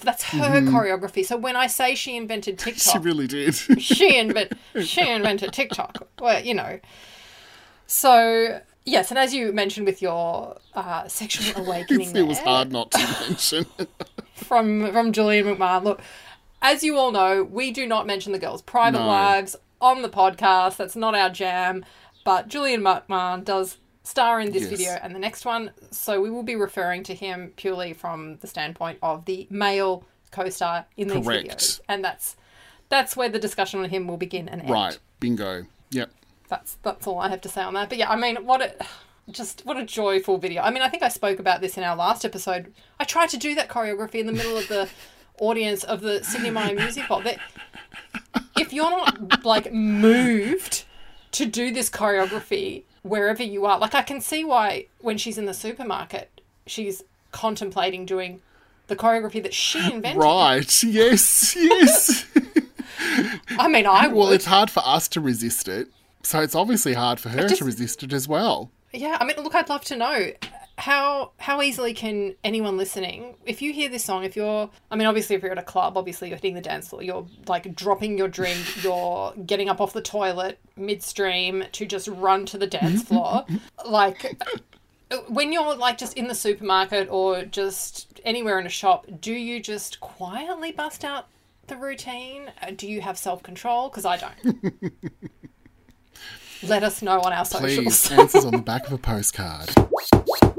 That's her mm. choreography. So when I say she invented TikTok. She really did. she, invent, she invented TikTok. Well, you know. So, yes, and as you mentioned with your uh, sexual awakening it there, was hard not to mention. from, from Julian McMahon. Look, as you all know, we do not mention the girls' private no. lives on the podcast. That's not our jam. But Julian McMahon does star in this yes. video and the next one, so we will be referring to him purely from the standpoint of the male co-star in these Correct. videos. And that's that's where the discussion on him will begin and end. Right, bingo. Yep. That's that's all I have to say on that. But yeah, I mean, what a just what a joyful video. I mean, I think I spoke about this in our last episode. I tried to do that choreography in the middle of the audience of the Sydney Maya Music Hall. That if you're not like moved to do this choreography wherever you are, like I can see why when she's in the supermarket, she's contemplating doing the choreography that she invented. Right? Yes, yes. I mean, I would. Well, it's hard for us to resist it, so it's obviously hard for her just, to resist it as well. Yeah, I mean, look, I'd love to know how how easily can anyone listening, if you hear this song, if you're, I mean, obviously if you're at a club, obviously you're hitting the dance floor, you're like dropping your drink, you're getting up off the toilet midstream to just run to the dance floor. Like when you're like just in the supermarket or just anywhere in a shop, do you just quietly bust out the routine? Do you have self-control? Because I don't. Let us know on our Please, socials. Answers on the back of a postcard.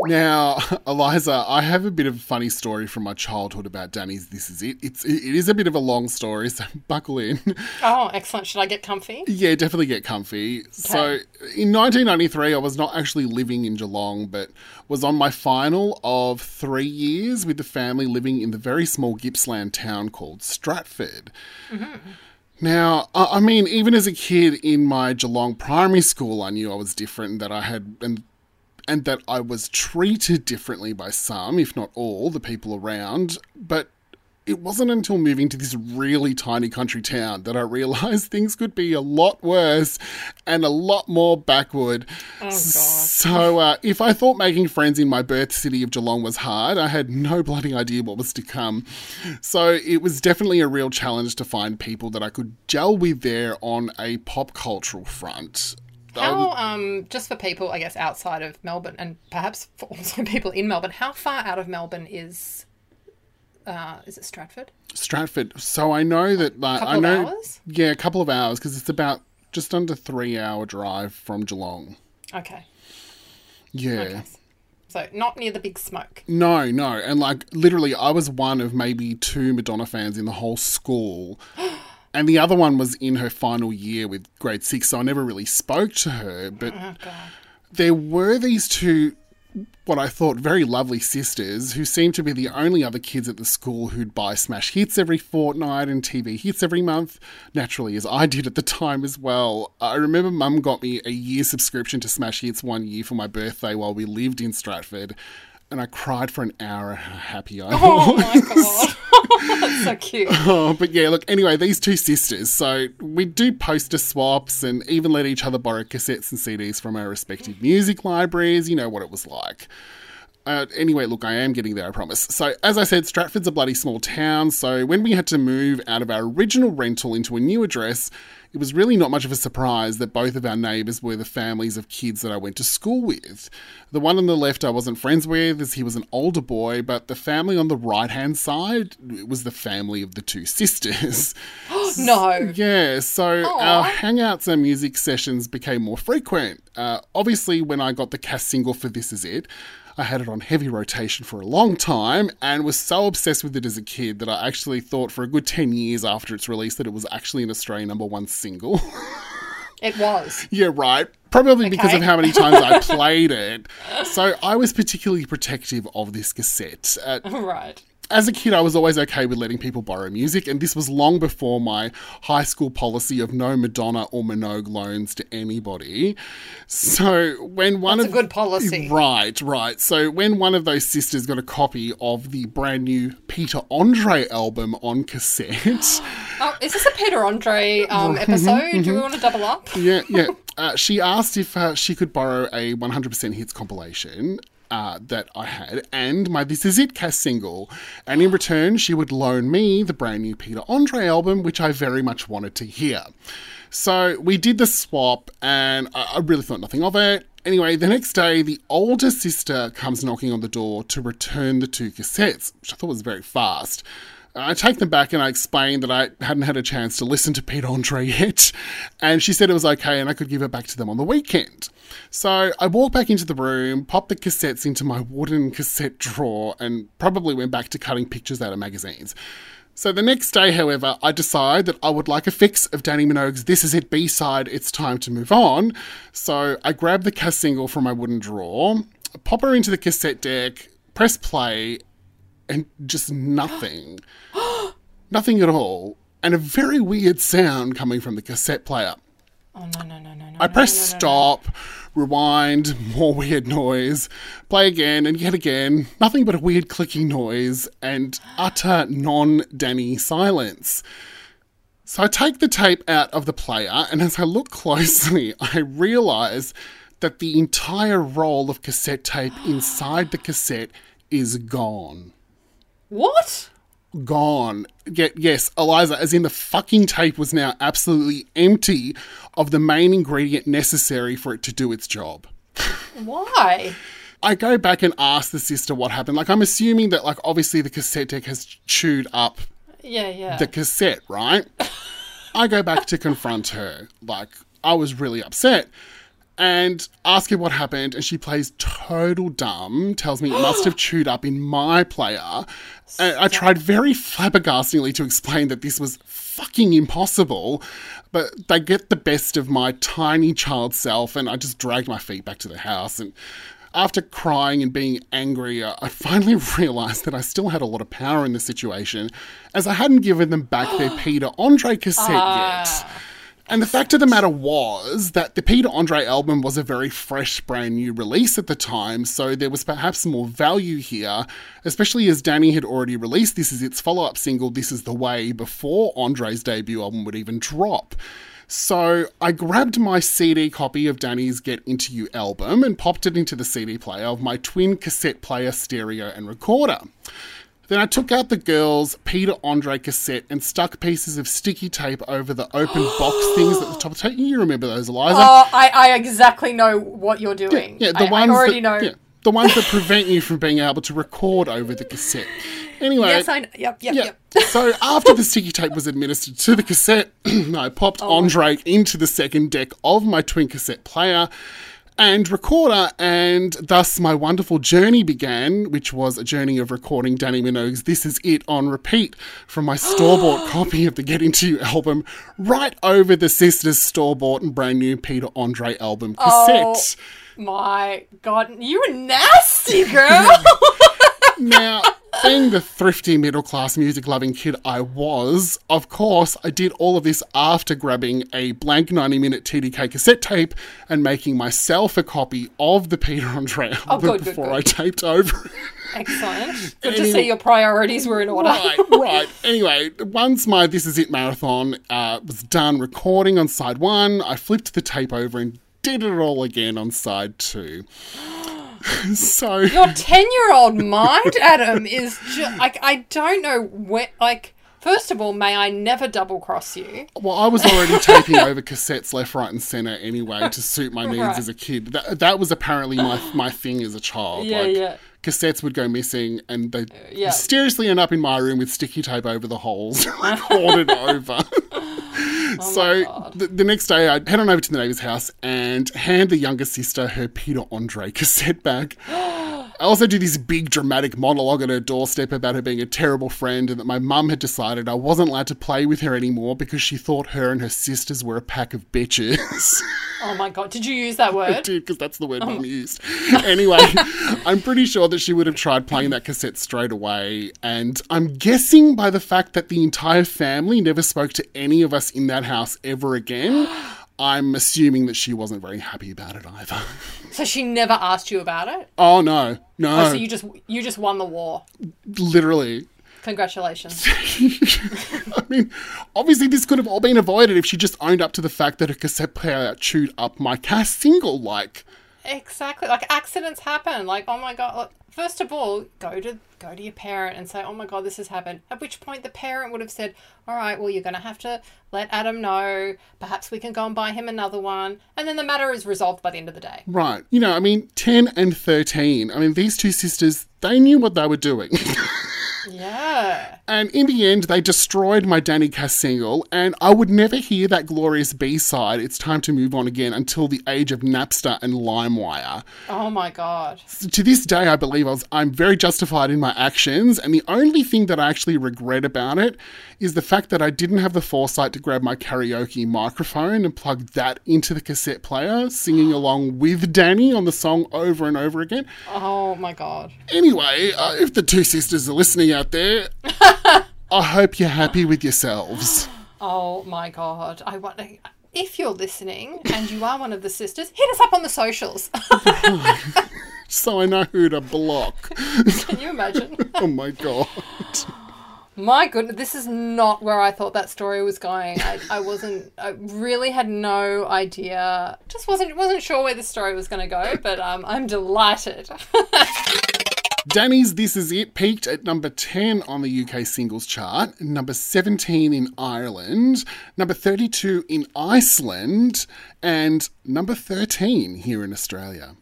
Now, Eliza, I have a bit of a funny story from my childhood about Danny's This Is It. It's, it is a bit of a long story, so buckle in. Oh, excellent. Should I get comfy? Yeah, definitely get comfy. Okay. So in nineteen ninety-three, I was not actually living in Geelong, but was on my final of three years with the family living in the very small Gippsland town called Stratford. Mm-hmm. Now, I mean, even as a kid in my Geelong primary school, I knew I was different and that I had and, and that I was treated differently by some, if not all, the people around. But it wasn't until moving to this really tiny country town that I realised things could be a lot worse and a lot more backward. Oh, God. So uh, if I thought making friends in my birth city of Geelong was hard, I had no bloody idea what was to come. So it was definitely a real challenge to find people that I could gel with there on a pop cultural front. How, um, just for people, I guess, outside of Melbourne and perhaps for also people in Melbourne, how far out of Melbourne is... Uh, is it Stratford? Stratford. So I know that... Like, couple I know, of hours? Yeah, a couple of hours, because it's about just under three-hour drive from Geelong. Okay. Yeah. Okay. So not near the big smoke. No, no. And, like, literally, I was one of maybe two Madonna fans in the whole school. And the other one was in her final year with grade six, so I never really spoke to her. But oh, God. There were these two... what I thought very lovely sisters who seemed to be the only other kids at the school who'd buy smash hits every fortnight and T V hits every month, naturally, as I did at the time as well. I remember Mum got me a year subscription to smash hits one year for my birthday while we lived in Stratford, and I cried for an hour and how happy I oh was. Oh, my God. That's so cute. Oh, but yeah, look, anyway, these two sisters. So we do poster swaps and even let each other borrow cassettes and C Ds from our respective music libraries. You know what it was like. Uh, anyway, look, I am getting there, I promise. So, as I said, Stratford's a bloody small town, so when we had to move out of our original rental into a new address, it was really not much of a surprise that both of our neighbours were the families of kids that I went to school with. The one on the left I wasn't friends with, as he was an older boy, but the family on the right-hand side was the family of the two sisters. No! Yeah, so Aww. Our hangouts and music sessions became more frequent. Uh, obviously, when I got the cast single for This Is It, I had it on heavy rotation for a long time and was so obsessed with it as a kid that I actually thought for a good ten years after its release that it was actually an Australian number one single. It was. Yeah, right. Probably okay. Because of how many times I played it. So I was particularly protective of this cassette. Uh, right. as a kid, I was always okay with letting people borrow music, and this was long before my high school policy of no Madonna or Minogue loans to anybody. So when one That's of... a good policy. Right, right. So when one of those sisters got a copy of the brand new Peter Andre album on cassette... Oh, is this a Peter Andre um, episode? Mm-hmm. Do we want to double up? Yeah, yeah. Uh, she asked if uh, she could borrow a one hundred percent hits compilation uh, that I had and my This Is It cast single. And in return, she would loan me the brand new Peter Andre album, which I very much wanted to hear. So we did the swap and I, I really thought nothing of it. Anyway, the next day, the older sister comes knocking on the door to return the two cassettes, which I thought was very fast. I take them back and I explained that I hadn't had a chance to listen to Pete Andre yet. And she said it was okay and I could give it back to them on the weekend. So I walked back into the room, popped the cassettes into my wooden cassette drawer and probably went back to cutting pictures out of magazines. So the next day, however, I decide that I would like a fix of Dannii Minogue's This Is It B-side, It's Time to Move On. So I grab the cast single from my wooden drawer, pop her into the cassette deck, press play, and just nothing. Nothing at all. And a very weird sound coming from the cassette player. Oh, no, no, no, no, no. I press no, no, stop, no, no. rewind, more weird noise, play again and yet again, nothing but a weird clicking noise and utter non-Dannii silence. So I take the tape out of the player and as I look closely, I realise that the entire roll of cassette tape inside the cassette is gone. What? Gone. Yet, yes, Eliza, as in the fucking tape was now absolutely empty of the main ingredient necessary for it to do its job. Why? I go back and ask the sister what happened. Like, I'm assuming that, like, obviously the cassette deck has chewed up yeah, yeah. the cassette, right? I go back to confront her. Like, I was really upset. And ask her what happened, and she plays total dumb, tells me it must have chewed up in my player. And I tried very flabbergastingly to explain that this was fucking impossible, but they get the best of my tiny child self, and I just dragged my feet back to the house. And after crying and being angry, I finally realised that I still had a lot of power in the situation, as I hadn't given them back their Peter Andre cassette ah. yet. And the fact of the matter was that the Peter Andre album was a very fresh, brand new release at the time, so there was perhaps more value here, especially as Dannii had already released This Is It's follow-up single, This Is The Way, before Andre's debut album would even drop. So I grabbed my C D copy of Danny's Get Into You album and popped it into the C D player of my twin cassette player, stereo and recorder. Then I took out the girl's Peter Andre cassette and stuck pieces of sticky tape over the open box things at the top of the tape. You remember those, Eliza? Oh, I, I exactly know what you're doing. Yeah, yeah, the I, ones I already that, know. Yeah, the ones that prevent you from being able to record over the cassette. Anyway. Yes, I know. Yep, yep, yeah. yep. So after the sticky tape was administered to the cassette, I popped oh. Andre into the second deck of my twin cassette player and recorder, and thus my wonderful journey began, which was a journey of recording Dannii Minogue's This Is It on repeat from my store-bought copy of the Get Into You album right over the sister's store-bought and brand new Peter Andre album cassette. Oh my God, you were nasty, girl! Now, being the thrifty middle-class music-loving kid I was, of course, I did all of this after grabbing a blank ninety-minute T D K cassette tape and making myself a copy of the Peter Andre album oh, good, before good, good. I taped over it. Excellent. Good anyway, to see your priorities were in order. Right, right. Anyway, once my This Is It marathon uh, was done recording on side one, I flipped the tape over and did it all again on side two. So your ten-year-old mind, Adam, is just, like, I don't know where, like, first of all, may I never double-cross you. Well, I was already taping over cassettes left, right and centre anyway to suit my needs right. as a kid. That, that was apparently my my thing as a child. Yeah, like, yeah. Cassettes would go missing and they'd yeah. mysteriously end up in my room with sticky tape over the holes recorded over. Oh so the, the next day, I head on over to the neighbour's house and hand the younger sister her Peter Andre cassette back. I also do this big dramatic monologue at her doorstep about her being a terrible friend and that my mum had decided I wasn't allowed to play with her anymore because she thought her and her sisters were a pack of bitches. Oh my God, did you use that word? I did, because that's the word mum oh. used. Anyway, I'm pretty sure that she would have tried playing that cassette straight away. And I'm guessing by the fact that the entire family never spoke to any of us in that house ever again, I'm assuming that she wasn't very happy about it either. So she never asked you about it? Oh, no, no. Oh, so you just, you just won the war. Literally. Congratulations. I mean, obviously this could have all been avoided if she just owned up to the fact that her cassette player chewed up my cast single, like. Exactly. Like, accidents happen. Like, oh, my God. First of all, go to go to your parent and say, oh, my God, this has happened. At which point the parent would have said, all right, well, you're going to have to let Adam know. Perhaps we can go and buy him another one. And then the matter is resolved by the end of the day. Right. You know, I mean, ten and thirteen. I mean, these two sisters, they knew what they were doing. Yeah. And in the end, they destroyed my Dannii Cass single, and I would never hear that glorious B-side, It's Time to Move On Again, until the age of Napster and LimeWire. Oh, my God. So to this day, I believe I was, I'm very justified in my actions, and the only thing that I actually regret about it is the fact that I didn't have the foresight to grab my karaoke microphone and plug that into the cassette player, singing along with Dannii on the song over and over again. Oh, my God. Anyway, uh, if the two sisters are listening out there, I hope you're happy with yourselves. Oh my God. I want to, if you're listening and you are one of the sisters, hit us up on the socials. So I know who to block. Can you imagine? Oh my God. My goodness, this is not where I thought that story was going. I, I wasn't, I really had no idea. Just wasn't wasn't sure where this story was going to go, but um, I'm delighted. Dannii's This Is It peaked at number ten on the U K singles chart, number seventeen in Ireland, number thirty-two in Iceland, and number thirteen here in Australia.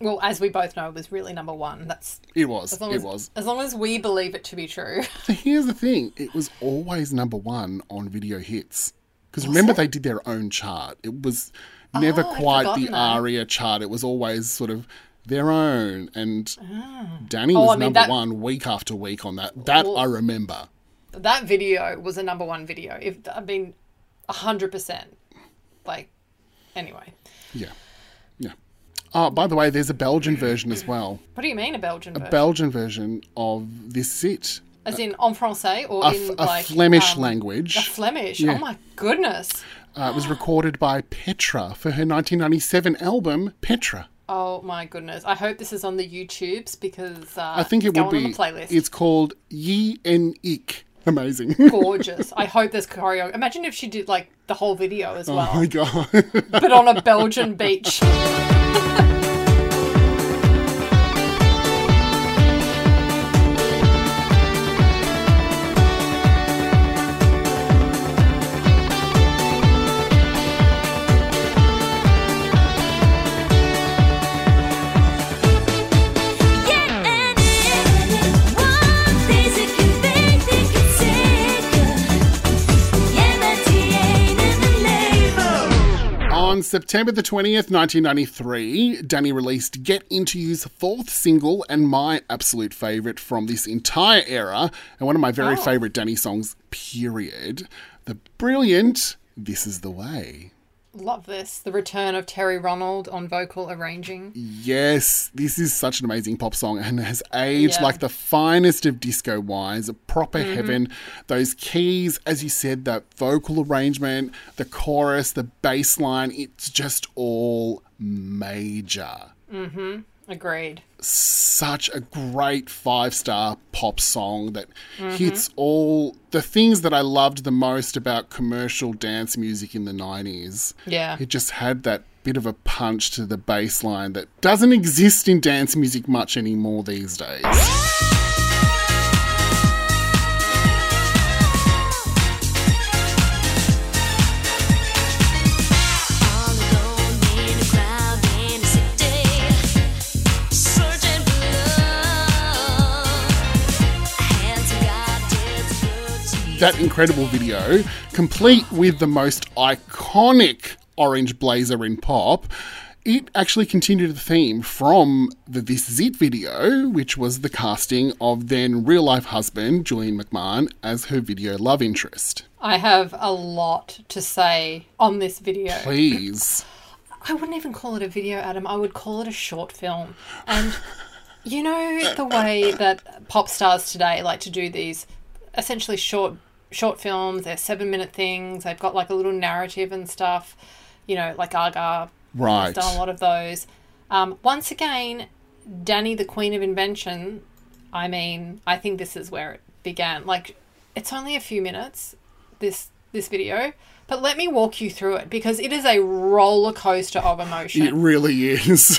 Well, as we both know, it was really number one. That's It was, as long it as, was. As long as we believe it to be true. So here's the thing, it was always number one on Video Hits. Because remember, it? they did their own chart. It was never oh, quite the that. ARIA chart. It was always sort of their own, and oh. Dannii was oh, I mean, number that, one week after week on that. That well, I remember. That video was a number one video. If I mean, one hundred percent. Like, anyway. Yeah. Yeah. Oh, by the way, there's a Belgian version as well. What do you mean, a Belgian version? A Belgian version of This Is It. As in, en français or a, in, a like... A Flemish um, language. A Flemish. Yeah. Oh, my goodness. Uh, it was recorded by Petra for her nineteen ninety-seven album, Petra. Oh, my goodness. I hope this is on the YouTubes because uh, I think it would be. It's called Ye en Ik. Amazing. Gorgeous. I hope there's choreo. Imagine if she did, like, the whole video as well. Oh, my God. But on a Belgian beach. On September the twentieth, nineteen ninety-three, Dannii released Get Into You's fourth single and my absolute favourite from this entire era, and one of my very oh. favourite Dannii songs, period, the brilliant This Is The Way. Love this. The return of Terry Ronald on vocal arranging. Yes, this is such an amazing pop song and has aged yeah. like the finest of disco wines, a proper mm-hmm. heaven. Those keys, as you said, that vocal arrangement, the chorus, the bass line, it's just all major. Mm-hmm. Agreed. Such a great five-star pop song that mm-hmm. hits all the things that I loved the most about commercial dance music in the nineties. Yeah. It just had that bit of a punch to the bass line that doesn't exist in dance music much anymore these days. That incredible video, complete with the most iconic orange blazer in pop, it actually continued the theme from the This Is It video, which was the casting of then real-life husband, Julian McMahon, as her video love interest. I have a lot to say on this video. Please. I wouldn't even call it a video, Adam. I would call it a short film. And you know the way that pop stars today like to do these essentially short short films, they're seven-minute things, they've got like a little narrative and stuff, you know, like Gaga. Right. He's done a lot of those. Um, once again, Dannii, the Queen of Invention, I mean, I think this is where it began. Like, it's only a few minutes, this this video, but let me walk you through it because it is a roller coaster of emotion. It really is.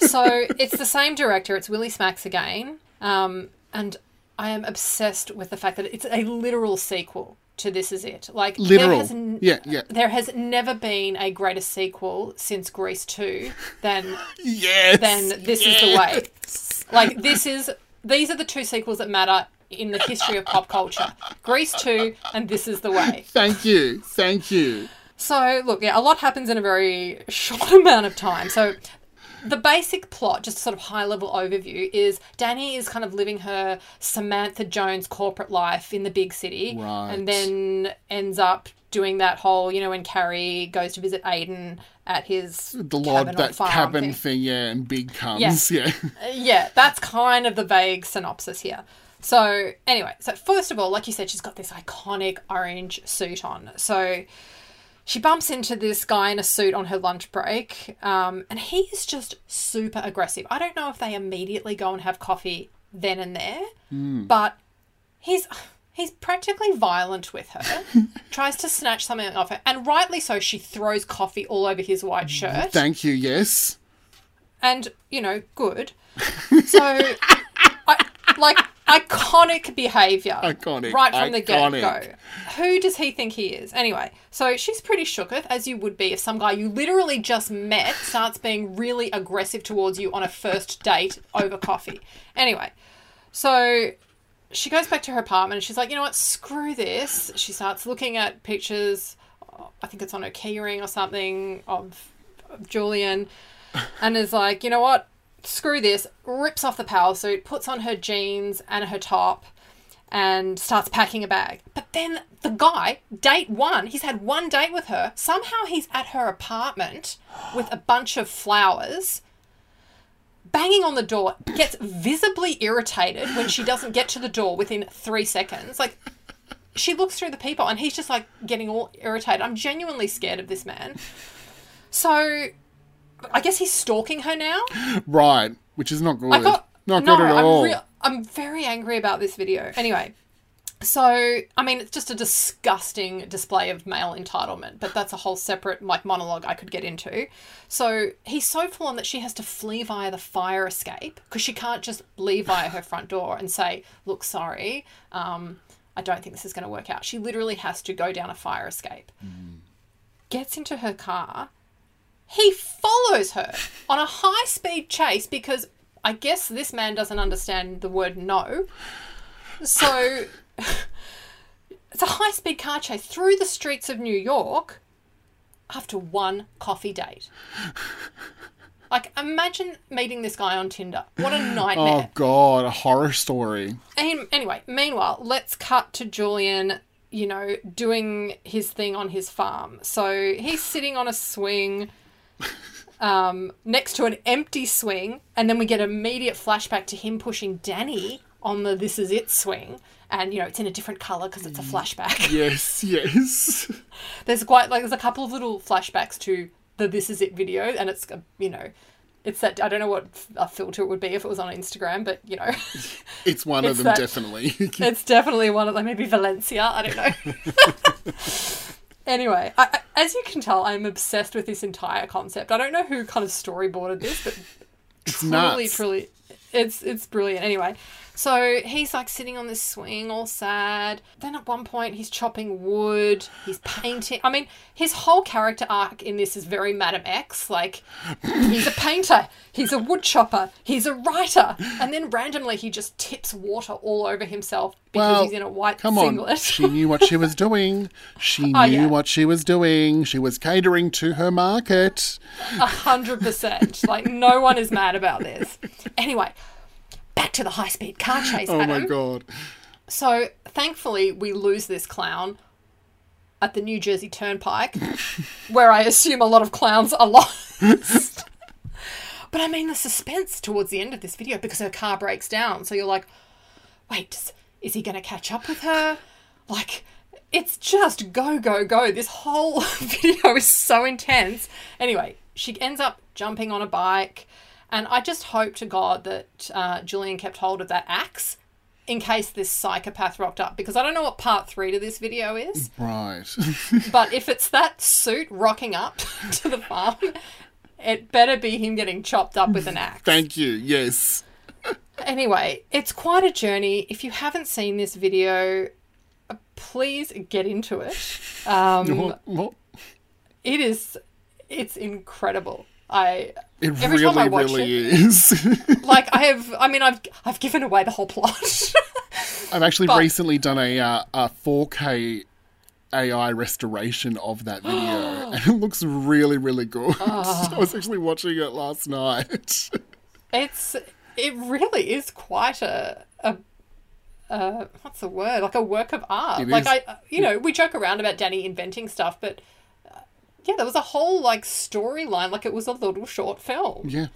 So it's the same director. It's Willy Smax again. Um, and I am obsessed with the fact that it's a literal sequel to This Is It. Like, literal. There has n- yeah, yeah. There has never been a greater sequel since Grease two than yes, than This yes. Is the Way. Like, this is these are the two sequels that matter in the history of pop culture. Grease two and This Is the Way. Thank you. Thank you. So, look, yeah, a lot happens in a very short amount of time. So the basic plot, just sort of high-level overview, is Dannii is kind of living her Samantha Jones corporate life in the big city, right, and then ends up doing that whole, you know, when Carrie goes to visit Aiden at his the log, cabin that cabin thing. thing, yeah, and Big comes, yeah. Yeah. Yeah, that's kind of the vague synopsis here. So, anyway, so first of all, like you said, she's got this iconic orange suit on. So she bumps into this guy in a suit on her lunch break, um, and he is just super aggressive. I don't know if they immediately go and have coffee then and there, mm. but he's he's practically violent with her, tries to snatch something off her, and rightly so, she throws coffee all over his white shirt. Thank you, yes. And, you know, good. So, I, like, iconic behaviour. Iconic. Right from iconic. the get-go. Who does he think he is? Anyway, so she's pretty shooketh, as you would be if some guy you literally just met starts being really aggressive towards you on a first date over coffee. Anyway, so she goes back to her apartment and she's like, you know what, screw this. She starts looking at pictures, I think it's on her keyring or something, of, of Julian, and is like, you know what, screw this, rips off the power suit, puts on her jeans and her top and starts packing a bag. But then the guy, date one, he's had one date with her. Somehow he's at her apartment with a bunch of flowers, banging on the door, gets visibly irritated when she doesn't get to the door within three seconds. Like, she looks through the people and he's just, like, getting all irritated. I'm genuinely scared of this man. So I guess he's stalking her now. Right, which is not good. I got, not no, good at I'm all. Re- I'm very angry about this video. Anyway, so, I mean, it's just a disgusting display of male entitlement, but that's a whole separate, like, monologue I could get into. So he's so full on that she has to flee via the fire escape because she can't just leave via her front door and say, look, sorry, um, I don't think this is going to work out. She literally has to go down a fire escape. Mm. Gets into her car. He follows her on a high-speed chase because I guess this man doesn't understand the word no. So it's a high-speed car chase through the streets of New York after one coffee date. Like, imagine meeting this guy on Tinder. What a nightmare. Oh, God, a horror story. And anyway, meanwhile, let's cut to Julian, you know, doing his thing on his farm. So he's sitting on a swing Um, next to an empty swing, and then we get an immediate flashback to him pushing Dannii on the This Is It swing, and, you know, it's in a different colour because it's a flashback. Yes, yes. There's quite, like, there's a couple of little flashbacks to the This Is It video, and it's, you know, it's that, I don't know what a filter it would be if it was on Instagram, but, you know. It's one it's of them, that, definitely. It's definitely one of them, maybe Valencia, I don't know. Anyway, I, I, as you can tell, I'm obsessed with this entire concept. I don't know who kind of storyboarded this, but it's truly, nuts. truly, it's it's brilliant. Anyway, so he's, like, sitting on this swing all sad. Then at one point he's chopping wood, he's painting. I mean, his whole character arc in this is very Madam X. Like, he's a painter, he's a wood chopper, he's a writer. And then randomly he just tips water all over himself because well, he's in a white come singlet. On. She knew what she was doing. She oh, knew yeah. what she was doing. She was catering to her market. A hundred percent. Like, no one is mad about this. Anyway, back to the high-speed car chase, Adam. Oh, my God. So, thankfully, we lose this clown at the New Jersey Turnpike, where I assume a lot of clowns are lost. But I mean, the suspense towards the end of this video, because her car breaks down. So you're like, wait, is he going to catch up with her? Like, it's just go, go, go. This whole video is so intense. Anyway, she ends up jumping on a bike. And I just hope to God that uh, Julian kept hold of that axe in case this psychopath rocked up. Because I don't know what part three to this video is. Right. But if it's that suit rocking up to the farm... it better be him getting chopped up with an axe. Thank you, yes. Anyway, it's quite a journey. If you haven't seen this video, please get into it. Um, what, what? It is, it's incredible. I It every really, time I watch really it, is. Like, I have, I mean, I've I've given away the whole plot. I've actually but, recently done a uh, a four K A I restoration of that video, and it looks really, really good. Oh. I was actually watching it last night. It's it really is quite a, a, a what's the word? Like a work of art. It like is. I, you know, we joke around about Dannii inventing stuff, but uh, yeah, there was a whole like storyline. Like it was a little short film. Yeah,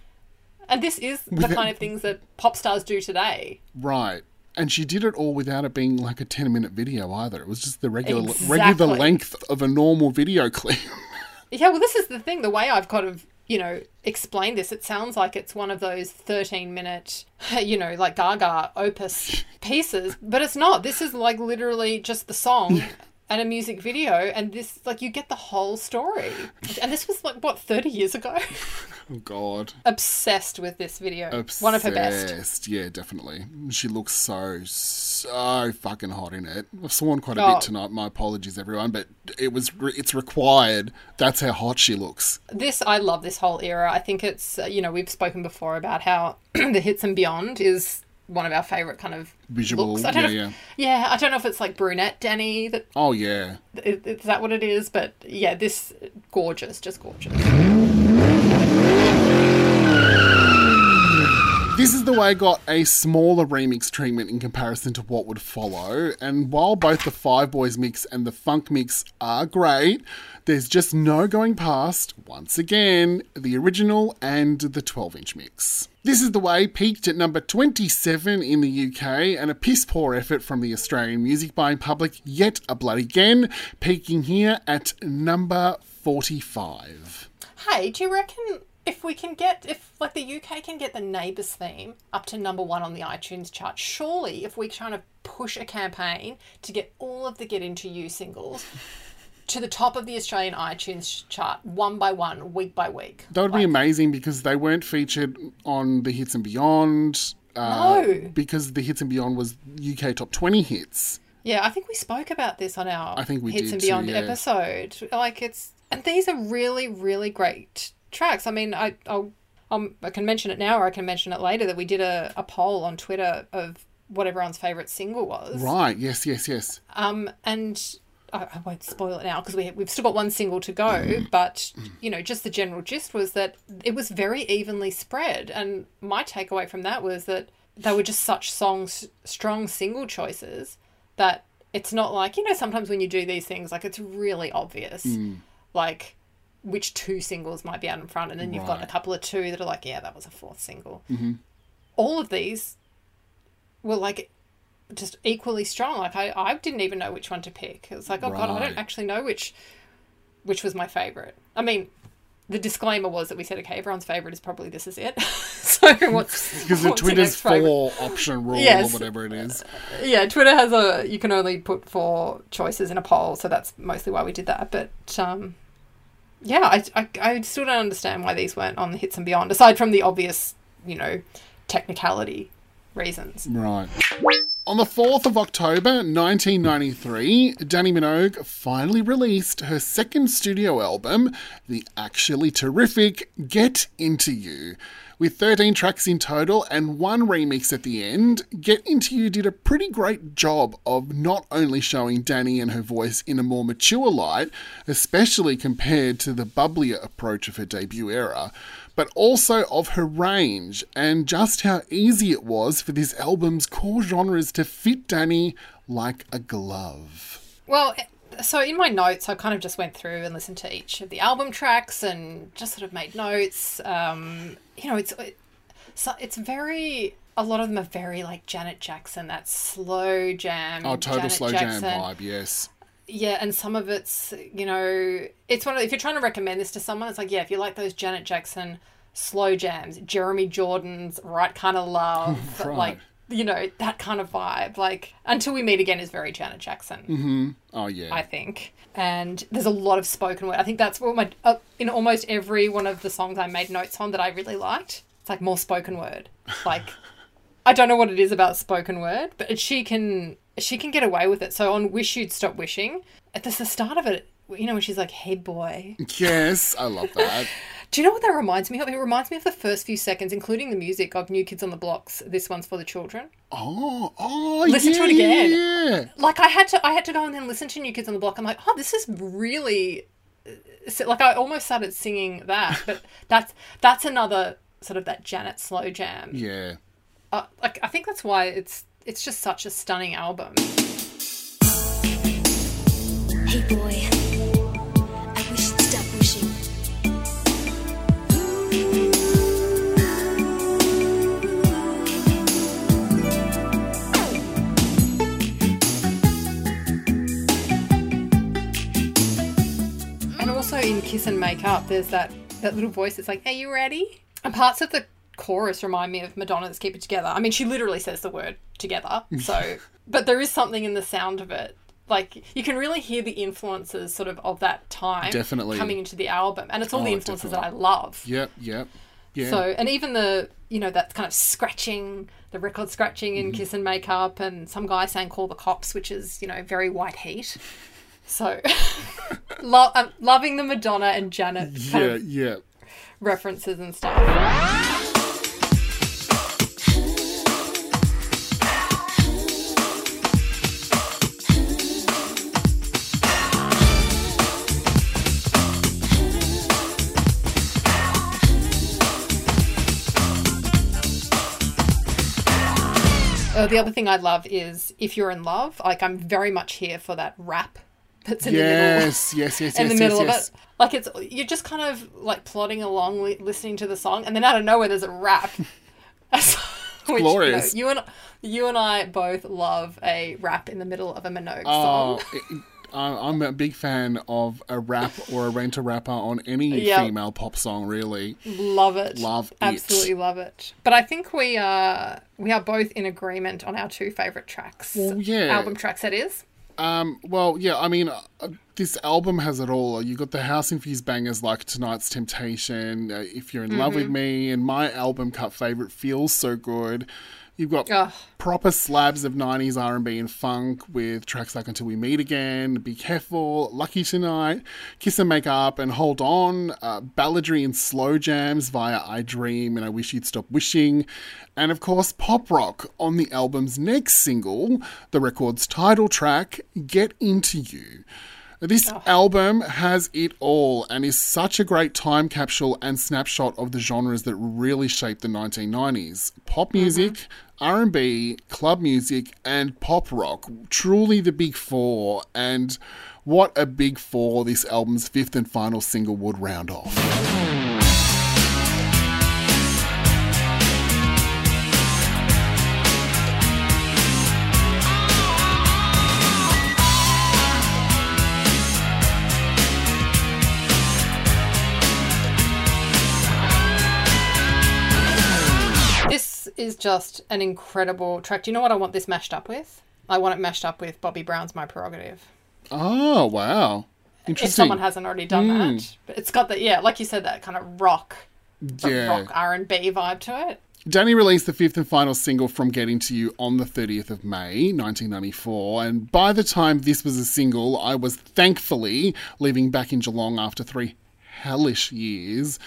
and this is the With kind it... of things that pop stars do today, right? And she did it all without it being like a ten-minute video either. It was just the regular exactly. regular length of a normal video clip. Yeah, well, this is the thing. The way I've kind of, you know, explained this, it sounds like it's one of those thirteen-minute, you know, like Gaga opus pieces. But it's not. This is like literally just the song and a music video. And this, like, you get the whole story. And this was like, what, thirty years ago? Oh, God. Obsessed with this video. Obsessed. One of her best. Yeah, definitely. She looks so, so fucking hot in it. I've sworn quite a oh. bit tonight. My apologies, everyone. But it was re- it's required. That's how hot she looks. This, I love this whole era. I think it's, you know, we've spoken before about how the Hits and Beyond is one of our favourite kind of visual looks. I don't yeah, know if, yeah. Yeah, I don't know if it's like brunette Dannii. That, oh, yeah. Is, is that what it is? But, yeah, this, gorgeous, just gorgeous. This Is The Way got a smaller remix treatment in comparison to what would follow, and while both the Five Boys mix and the Funk mix are great, there's just no going past, once again, the original and the twelve-inch mix. This Is The Way peaked at number twenty-seven in the U K, and a piss-poor effort from the Australian music buying public yet a bloody again, peaking here at number forty-five. Hey, do you reckon... if we can get, if like the U K can get the Neighbours theme up to number one on the iTunes chart, surely if we're trying to push a campaign to get all of the Get Into You singles to the top of the Australian iTunes chart, one by one, week by week. That would like, be amazing because they weren't featured on the Hits and Beyond. Uh, no. Because the Hits and Beyond was U K top twenty hits. Yeah, I think we spoke about this on our I think we Hits did and Beyond too, yeah. episode. Like it's, and these are really, really great tracks. I mean, I I'll, um, I can mention it now or I can mention it later that we did a, a poll on Twitter of what everyone's favourite single was. Right, yes, yes, yes. Um, and I, I won't spoil it now because we, we've still got one single to go, mm. but, you know, just the general gist was that it was very evenly spread, and my takeaway from that was that they were just such songs, strong single choices that it's not like, you know, sometimes when you do these things, like, it's really obvious. Mm. Like... which two singles might be out in front, and then you've right. got a couple of two that are like, yeah, that was a fourth single. Mm-hmm. All of these were, like, just equally strong. Like, I, I didn't even know which one to pick. It was like, oh, right. God, I don't actually know which which was my favourite. I mean, the disclaimer was that we said, okay, everyone's favourite is probably This Is It. So what's... because the Twitter's four option rule yes. or whatever it is. Yeah, Twitter has a... you can only put four choices in a poll, so that's mostly why we did that. But... um yeah, I, I, I still don't understand why these weren't on the Hits and Beyond, aside from the obvious, you know, technicality reasons. Right. On the fourth of October, nineteen ninety-three, Dannii Minogue finally released her second studio album, the actually terrific Get Into You. With thirteen tracks in total and one remix at the end, Get Into You did a pretty great job of not only showing Dannii and her voice in a more mature light, especially compared to the bubblier approach of her debut era, but also of her range and just how easy it was for this album's core genres to fit Dannii like a glove. Well, so in my notes, I kind of just went through and listened to each of the album tracks and just sort of made notes. Um, you know, it's it, so it's very, a lot of them are very like Janet Jackson, that slow jam. Oh, total Janet slow Jackson. jam vibe, yes. Yeah, and some of it's, you know, it's one of, if you're trying to recommend this to someone, it's like, yeah, if you like those Janet Jackson slow jams, Jeremy Jordan's Right Kind of Love, right. like, you know, that kind of vibe. Like, Until We Meet Again is very Janet Jackson. Mm-hmm. Oh, yeah. I think. And there's a lot of spoken word. I think that's what my, uh, in almost every one of the songs I made notes on that I really liked, it's like more spoken word. Like, I don't know what it is about spoken word, but she can... She can get away with it. So on Wish You'd Stop Wishing, at the start of it, you know, when she's like, hey, boy. Yes, I love that. Do you know what that reminds me of? It reminds me of the first few seconds, including the music of New Kids on the Block's This One's for the Children. Oh, oh, listen yeah, to it again. Yeah. Like, I had to I had to go and then listen to New Kids on the Block. I'm like, oh, this is really... Like, I almost started singing that. But that's that's another sort of that Janet slow jam. Yeah. Uh, like, I think that's why it's... It's just such a stunning album. Hey boy, I wish you'd stop wishing. And also in Kiss and Make Up, there's that, that little voice that's like, are you ready? And parts of the chorus remind me of Madonna's Keep It Together. I mean, she literally says the word together, so but there is something in the sound of it. Like, you can really hear the influences sort of of that time definitely coming into the album, and it's all oh, the influences definitely. that I love. Yep, yep. Yeah. So, and even the, you know, that kind of scratching, the record scratching in mm-hmm. Kiss and Make Up, and some guy saying Call the Cops, which is, you know, very White Heat. So lo- I'm loving the Madonna and Janet kind yeah, of yeah. references and stuff. Uh, the other thing I love is If You're in Love. Like, I'm very much here for that rap that's in yes, the middle. Yes, yes, yes, in the yes, middle yes, of yes. it. Like, it's you're just kind of like plodding along, li- listening to the song, and then out of nowhere there's a rap. Which, glorious. You know, you and you and I both love a rap in the middle of a Minogue oh, song. it, I'm a big fan of a rap or a rent a rapper on any yep. female pop song. Really, love it. Love it. Absolutely love it. But I think we are. We are both in agreement on our two favourite tracks. Well, yeah. Album tracks, that is. Um, well, yeah, I mean, uh, this album has it all. You got the house infused bangers like Tonight's Temptation, uh, If You're in mm-hmm. Love with Me, and my album cut favourite, Feels So Good. You've got Ugh. proper slabs of nineties R and B and funk with tracks like Until We Meet Again, Be Careful, Lucky Tonight, Kiss and Make Up, and Hold On, uh, balladry and slow jams via I Dream and I Wish You'd Stop Wishing, and of course pop rock on the album's next single, the record's title track, Get Into You. This oh. album has it all and is such a great time capsule and snapshot of the genres that really shaped the nineteen nineties. Pop music, mm-hmm. R and B, club music, and pop rock. Truly the big four. And what a big four this album's fifth and final single would round off. Is just an incredible track. Do you know what I want this mashed up with? I want it mashed up with Bobby Brown's My Prerogative. Oh, wow. Interesting. If someone hasn't already done mm. that. But it's got that, yeah, like you said, that kind of rock, yeah. rock R and B vibe to it. Dannii released the fifth and final single from Get Into You on the thirtieth of May, nineteen ninety-four. And by the time this was a single, I was thankfully living back in Geelong after three hellish years.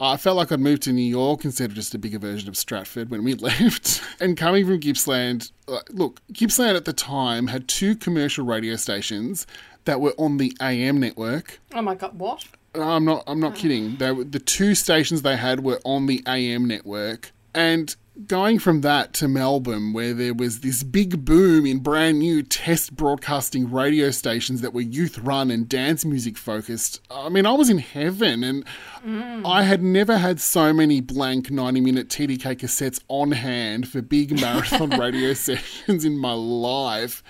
I felt like I'd moved to New York instead of just a bigger version of Stratford when we left. And coming from Gippsland, look, Gippsland at the time had two commercial radio stations that were on the A M network. Oh my God, what? I'm not I'm not oh. kidding. They were, the two stations they had were on the A M network. And going from that to Melbourne, where there was this big boom in brand new test broadcasting radio stations that were youth-run and dance music-focused, I mean, I was in heaven, and mm. I had never had so many blank ninety-minute T D K cassettes on hand for big marathon radio sessions in my life.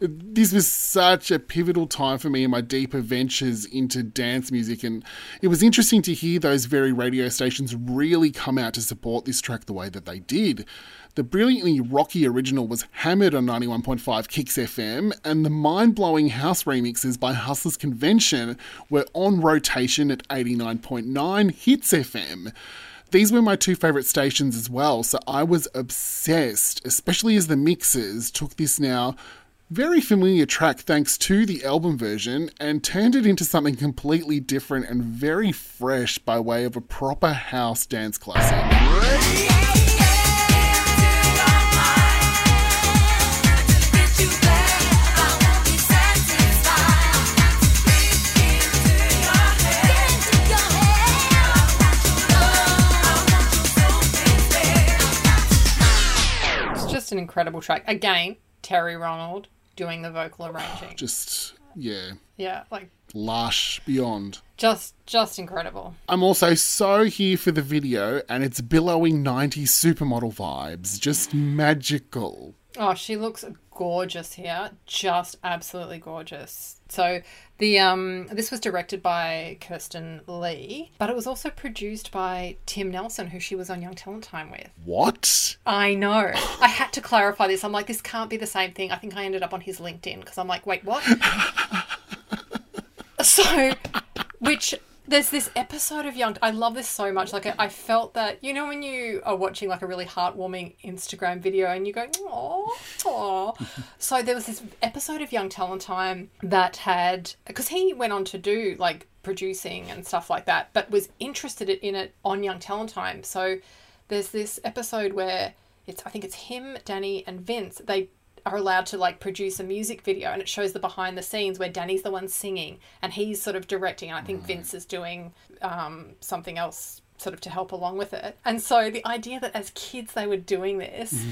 This was such a pivotal time for me in my deeper ventures into dance music, and it was interesting to hear those very radio stations really come out to support this track the way that they did. The brilliantly rocky original was hammered on ninety-one point five Kicks F M, and the mind-blowing house remixes by Hustlers Convention were on rotation at eighty-nine point nine Hits F M. These were my two favourite stations as well, so I was obsessed, especially as the mixers took this now very familiar track thanks to the album version and turned it into something completely different and very fresh by way of a proper house dance classic. An incredible track. Again, Terry Ronald doing the vocal arranging. Just, yeah. Yeah, like... lush beyond. Just, just incredible. I'm also so here for the video and its billowing nineties supermodel vibes. Just magical. Oh, she looks gorgeous here. Just absolutely gorgeous. So the um, this was directed by Kirsten Lee, but it was also produced by Tim Nelson, who she was on Young Talent Time with. What? I know. I had to clarify this. I'm like, this can't be the same thing. I think I ended up on his LinkedIn because I'm like, wait, what? So, which... there's this episode of Young... I love this so much. Like, I, I felt that... you know when you are watching, like, a really heartwarming Instagram video and you go, oh, oh. So there was this episode of Young Talent Time that had... because he went on to do, like, producing and stuff like that, but was interested in it on Young Talent Time. So there's this episode where it's... I think it's him, Dannii, and Vince. They... are allowed to like produce a music video, and it shows the behind the scenes where Danny's the one singing and he's sort of directing, and I think right. Vince is doing um, something else sort of to help along with it. And so the idea that as kids they were doing this,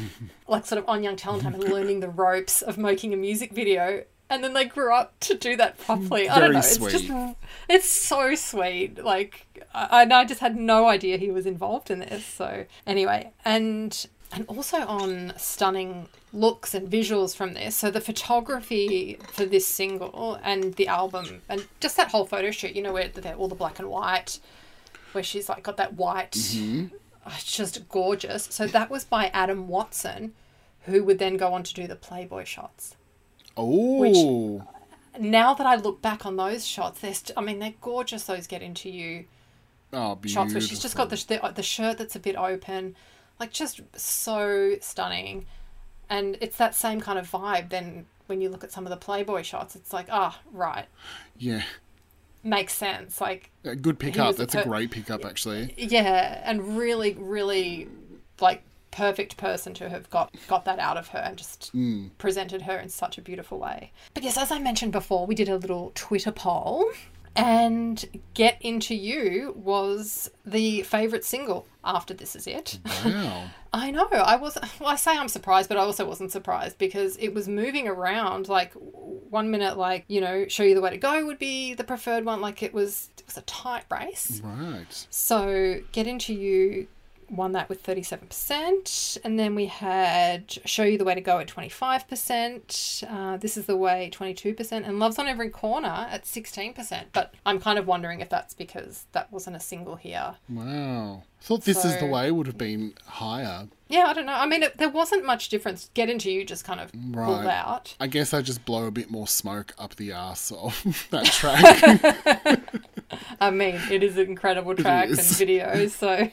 like sort of on Young Talent Time and learning the ropes of making a music video, and then they grew up to do that properly. Very I don't know. It's sweet. just, it's so sweet. Like, I, I just had no idea he was involved in this. So anyway, and... and also on stunning looks and visuals from this. So the photography for this single and the album and just that whole photo shoot, you know, where they're all the black and white, where she's like got that white, mm-hmm. oh, it's just gorgeous. So that was by Adam Watson, who would then go on to do the Playboy shots. Oh. Which, now that I look back on those shots, they're st- I mean, they're gorgeous, those Get Into You oh, beautiful. shots, where she's just got the, the the shirt that's a bit open. Like, just so stunning. And it's that same kind of vibe then when you look at some of the Playboy shots. It's like, ah, oh, right. Yeah. Makes sense. Like, a good pickup. That's a, per- a great pickup, actually. Yeah. And really, really, like, perfect person to have got, got that out of her and just mm. presented her in such a beautiful way. But yes, as I mentioned before, we did a little Twitter poll. And Get Into You was the favourite single after This Is It. Wow. I know. I was, well, I say I'm surprised, but I also wasn't surprised because it was moving around. Like, one minute, like, you know, Show You the Way to Go would be the preferred one. Like, it was, it was a tight race. Right. So Get Into You won that with thirty-seven percent. And then we had Show You the Way to Go at twenty-five percent. Uh, This Is the Way, twenty-two percent. And Love's on Every Corner at sixteen percent. But I'm kind of wondering if that's because that wasn't a single here. Wow. I thought This so, Is the Way would have been higher. Yeah, I don't know. I mean, it, there wasn't much difference. Get Into You just kind of right. pulled out. I guess I just blow a bit more smoke up the arse of that track. I mean, it is an incredible track and video, so...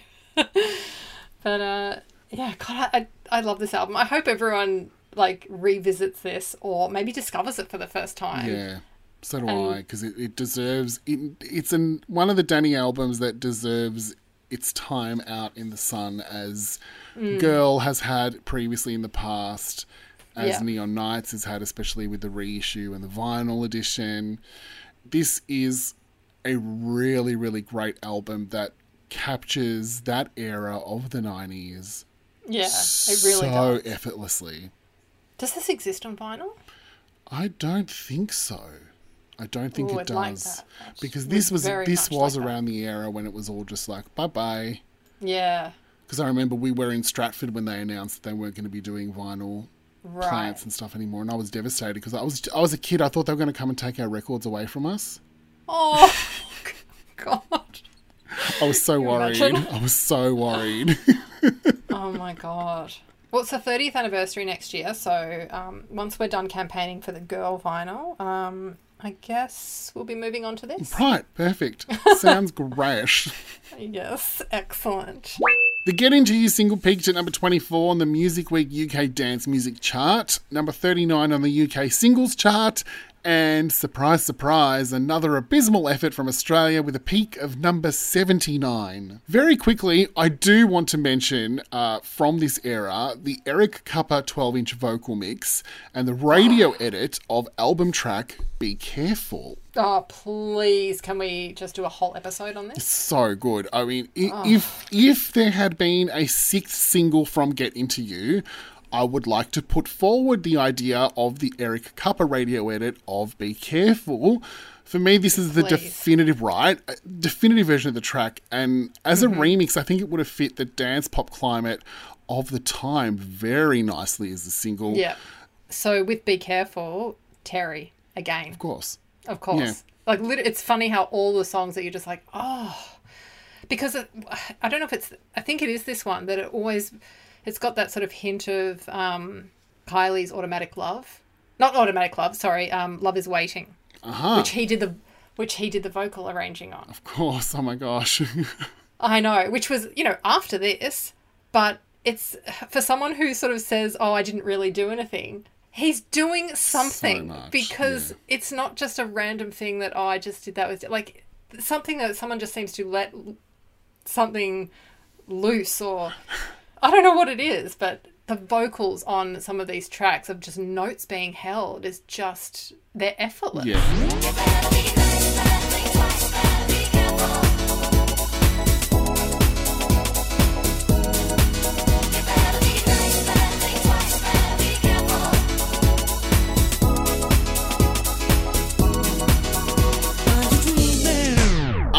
but uh yeah god I, I love this album. I hope everyone like revisits this or maybe discovers it for the first time. Yeah, so do and... I because it, it deserves it, it's an one of the Dannii albums that deserves its time out in the sun as mm. Girl has had previously in the past, as yeah. Neon Nights has had, especially with the reissue and the vinyl edition. This is a really really great album that captures that era of the nineties Yeah, it really so does. So effortlessly. Does this exist on vinyl? I don't think so. I don't think Ooh, it I'd does. Like that. Because this was this was like around that. the era when it was all just like, bye-bye. Yeah. Because I remember we were in Stratford when they announced that they weren't going to be doing vinyl right. plants and stuff anymore. And I was devastated because I was I was a kid. I thought they were going to come and take our records away from us. Oh, God. I was so worried. Imagine? I was so worried. Oh, my God. Well, it's the thirtieth anniversary next year. So um, once we're done campaigning for the girl vinyl, um, I guess we'll be moving on to this. Right. Perfect. Sounds great. Yes. Excellent. The Get Into You single peaked at number twenty-four on the Music Week U K Dance Music Chart, number thirty-nine on the U K Singles Chart, and, surprise, surprise, another abysmal effort from Australia with a peak of number seventy-nine. Very quickly, I do want to mention, uh, from this era, the Eric Kupper twelve-inch vocal mix and the radio edit of album track Be Careful. Oh, please, can we just do a whole episode on this? It's so good. I mean, if, oh. if if there had been a sixth single from Get Into You, I would like to put forward the idea of the Eric Kupper radio edit of Be Careful. For me, this is the please. definitive, right? Definitive version of the track. And as mm-hmm. a remix, I think it would have fit the dance pop climate of the time very nicely as a single. Yeah. So with Be Careful, Terry again. Of course. Of course. Yeah. Like, it's funny how all the songs that you're just like, oh. Because it, I don't know if it's, I think it is this one that it always, it's got that sort of hint of um, Kylie's Automatic Love. Not Automatic Love, sorry, um, Love Is Waiting. Uh-huh. Which he did the, which he did the vocal arranging on. Of course. Oh, my gosh. I know. Which was, you know, after this. But it's, for someone who sort of says, oh, I didn't really do anything, he's doing something so much, because yeah. it's not just a random thing that, oh, I just did that with, like, something that someone just seems to let something loose, or I don't know what it is, but the vocals on some of these tracks of just notes being held is just, they're effortless. Yeah.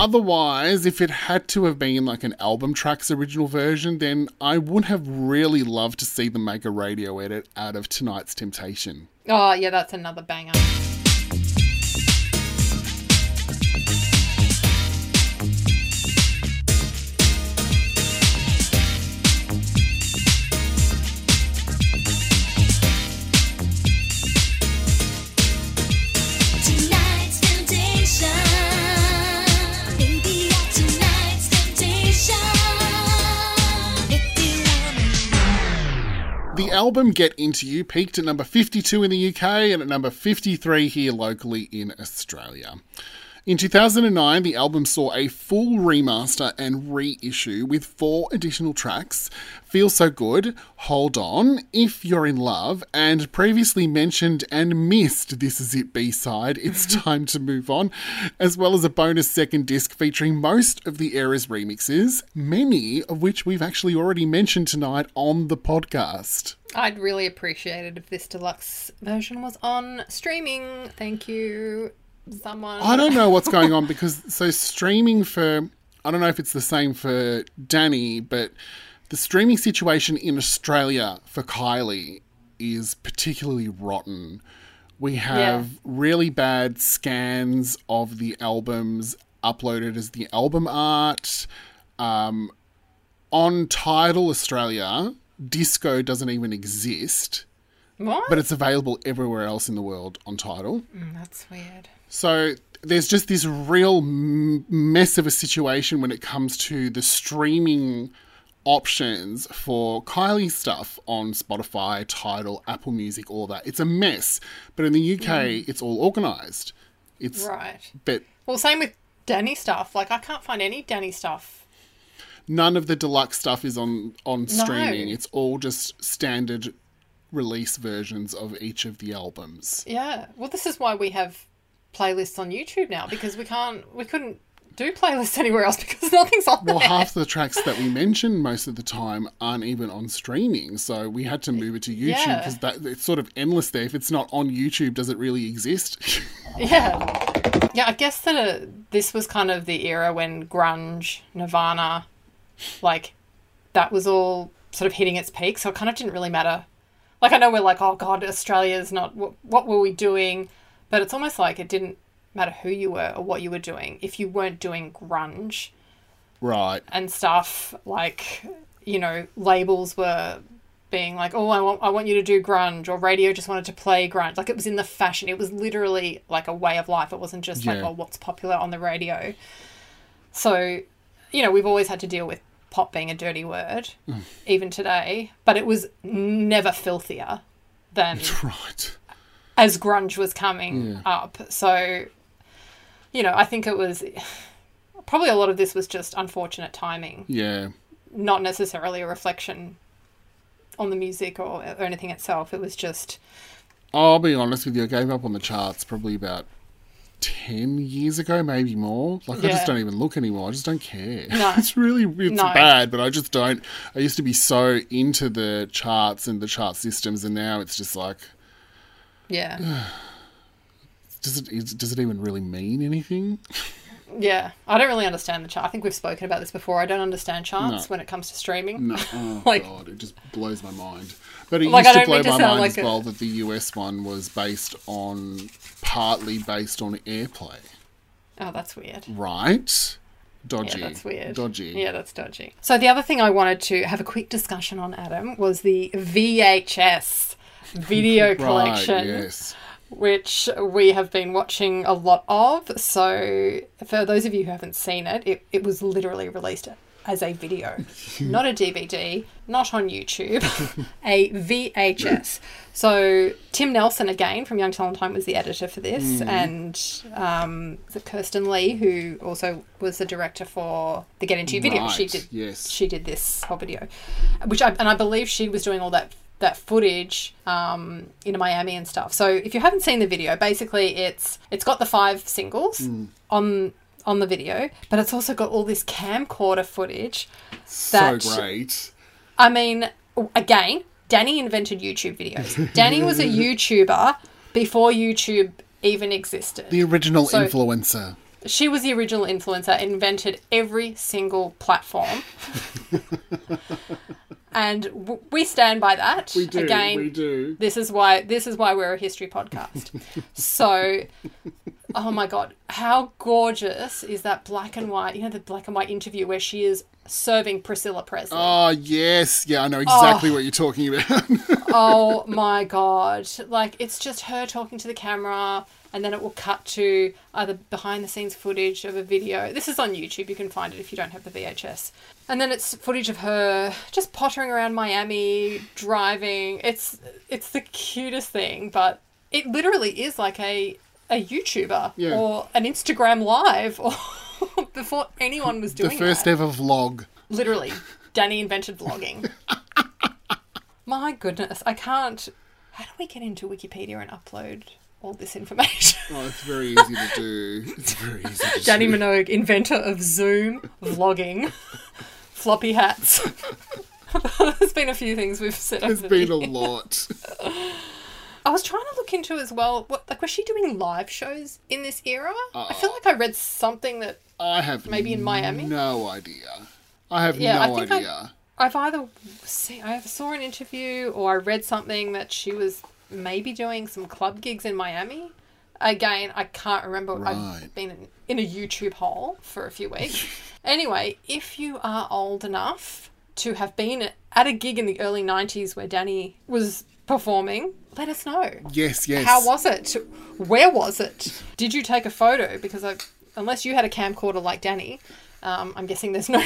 Otherwise, if it had to have been like an album track's original version, then I would have really loved to see them make a radio edit out of Tonight's Temptation. Oh, yeah, that's another banger. The album Get Into You peaked at number fifty-two in the U K and at number fifty-three here locally in Australia. In two thousand nine, the album saw a full remaster and reissue with four additional tracks: Feel So Good, Hold On, If You're In Love, and previously mentioned and missed This Is It B-side, It's Time To Move On, as well as a bonus second disc featuring most of the era's remixes, many of which we've actually already mentioned tonight on the podcast. I'd really appreciate it if this deluxe version was on streaming. Thank you, someone. I don't know what's going on, because so streaming for, I don't know if it's the same for Dannii, but the streaming situation in Australia for Kylie is particularly rotten. We have yeah. really bad scans of the albums uploaded as the album art. Um, on Tidal Australia, disco doesn't even exist. What? But it's available everywhere else in the world on Tidal. Mm, that's weird. So there's just this real m- mess of a situation when it comes to the streaming options for Kylie stuff on Spotify, Tidal, Apple Music, all that. It's a mess. But in the U K, mm. it's all organised. It's right. But well, same with Dannii stuff. Like, I can't find any Dannii stuff. None of the deluxe stuff is on, on no. streaming. It's all just standard release versions of each of the albums. Yeah. Well, this is why we have playlists on YouTube now, because we can't, we couldn't do playlists anywhere else because nothing's on there. Well, half the tracks that we mention most of the time aren't even on streaming, so we had to move it to YouTube because yeah. it's sort of endless there. If it's not on YouTube, does it really exist? yeah. Yeah, I guess that uh, this was kind of the era when grunge, Nirvana, like that was all sort of hitting its peak, so it kind of didn't really matter. Like, I know we're like, oh, God, Australia's not, what, what were we doing? But it's almost like it didn't matter who you were or what you were doing. If you weren't doing grunge right, and stuff, like, you know, labels were being like, oh, I want, I want you to do grunge, or radio just wanted to play grunge. Like, it was in the fashion. It was literally like a way of life. It wasn't just yeah. like, oh, what's popular on the radio. So, you know, we've always had to deal with pop being a dirty word, mm. even today, but it was never filthier than right. as grunge was coming yeah. up. So, you know, I think it was probably a lot of this was just unfortunate timing. Yeah. Not necessarily a reflection on the music or, or anything itself. It was just... I'll be honest with you, I gave up on the charts probably about ten years ago, maybe more. Like, yeah. I just don't even look anymore. I just don't care. No. It's really, it's no. bad, but I just don't. I used to be so into the charts and the chart systems, and now it's just like... Yeah. Does it, is, does it even really mean anything? Yeah. I don't really understand the chart. I think we've spoken about this before. I don't understand charts no. when it comes to streaming. No. Oh, like, God. It just blows my mind. But it like, used to blow to my mind like as a... well that the U S one was based on... partly based on airplay. Oh, that's weird. Right? Dodgy. Yeah, that's weird. Dodgy. Yeah, that's dodgy. So the other thing I wanted to have a quick discussion on, Adam, was the V H S video right, collection, yes. which we have been watching a lot of. So for those of you who haven't seen it, it, it was literally released as a video, not a D V D, not on YouTube, a V H S. So Tim Nelson, again, from Young Talent Time, was the editor for this, mm. and um, Kirsten Lee, who also was the director for the Get Into You video. Right. She did yes. she did this whole video, which I, and I believe she was doing all that, that footage um, in Miami and stuff. So if you haven't seen the video, basically it's it's got the five singles mm. on... on the video, but it's also got all this camcorder footage. That, so great. I mean, again, Dannii invented YouTube videos. Dannii was a YouTuber before YouTube even existed. The original so influencer. She was the original influencer, invented every single platform. And w- we stand by that. We do, again, we do. This is why, this is why we're a history podcast. So... Oh, my God. How gorgeous is that black and white, you know, the black and white interview where she is serving Priscilla Presley. Oh, yes. Yeah, I know exactly oh. what you're talking about. Oh, my God. Like, it's just her talking to the camera, and then it will cut to either behind-the-scenes footage of a video. This is on YouTube. You can find it if you don't have the V H S. And then it's footage of her just pottering around Miami, driving. It's it's the cutest thing, but it literally is like a... a YouTuber yeah. or an Instagram Live or before anyone was doing that. The first that. ever vlog. Literally. Dannii invented vlogging. My goodness. I can't... How do we get into Wikipedia and upload all this information? Oh, it's very easy to do. It's very easy to do. Dannii Minogue, inventor of Zoom, vlogging, floppy hats. There's been a few things we've said over the There's been here. a lot. I was trying to look into as well, what, like, was she doing live shows in this era? Uh, I feel like I read something that I have maybe in Miami. No idea. I have yeah, no I think idea. I, I've either see, I saw an interview or I read something that she was maybe doing some club gigs in Miami. Again, I can't remember. Right. I've been in, in a YouTube hole for a few weeks. Anyway, if you are old enough to have been at a gig in the early nineties where Dannii was performing, let us know. Yes, yes. How was it? Where was it? Did you take a photo? Because I, unless you had a camcorder like Dannii, um, I'm guessing there's no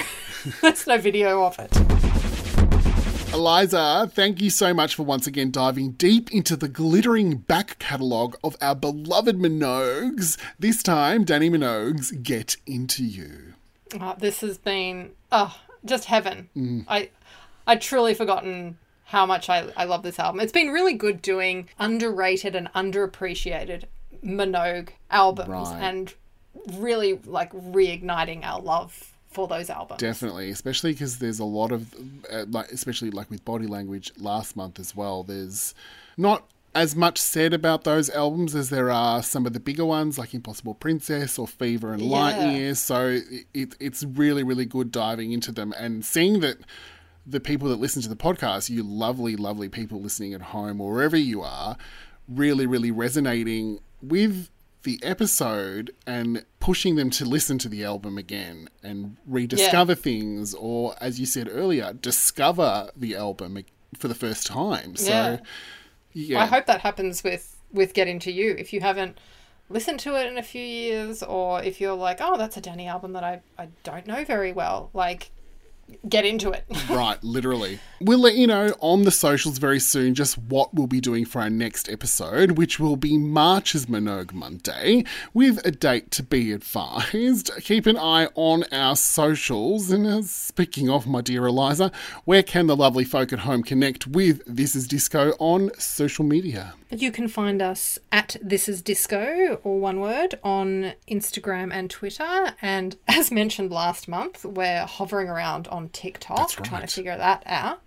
there's no video of it. Eliza, thank you so much for once again diving deep into the glittering back catalogue of our beloved Minogues. This time, Dannii Minogue's Get Into You. Oh, this has been oh just heaven. Mm. I I truly forgotten how much I, I love this album. It's been really good doing underrated and underappreciated Minogue albums. Right. And really like reigniting our love for those albums. Definitely, especially because there's a lot of, uh, like, especially like with Body Language last month as well, there's not as much said about those albums as there are some of the bigger ones like Impossible Princess or Fever and Light yeah. Years. So it, it's really, really good diving into them and seeing that the people that listen to the podcast, you lovely, lovely people listening at home or wherever you are, really, really resonating with the episode and pushing them to listen to the album again and rediscover yeah. things, or, as you said earlier, discover the album for the first time. So yeah. Yeah. I hope that happens with, with Get Into You. If you haven't listened to it in a few years, or if you're like, oh, that's a Dannii album that I, I don't know very well, like, get into it. Right, literally. We'll let you know on the socials very soon just what we'll be doing for our next episode, which will be March's Minogue Monday, with a date to be advised. Keep an eye on our socials. And uh, speaking of, my dear Eliza, where can the lovely folk at home connect with This Is Disco on social media? You can find us at This Is Disco, or one word, on Instagram and Twitter. And as mentioned last month, we're hovering around on TikTok, right. trying to figure that out.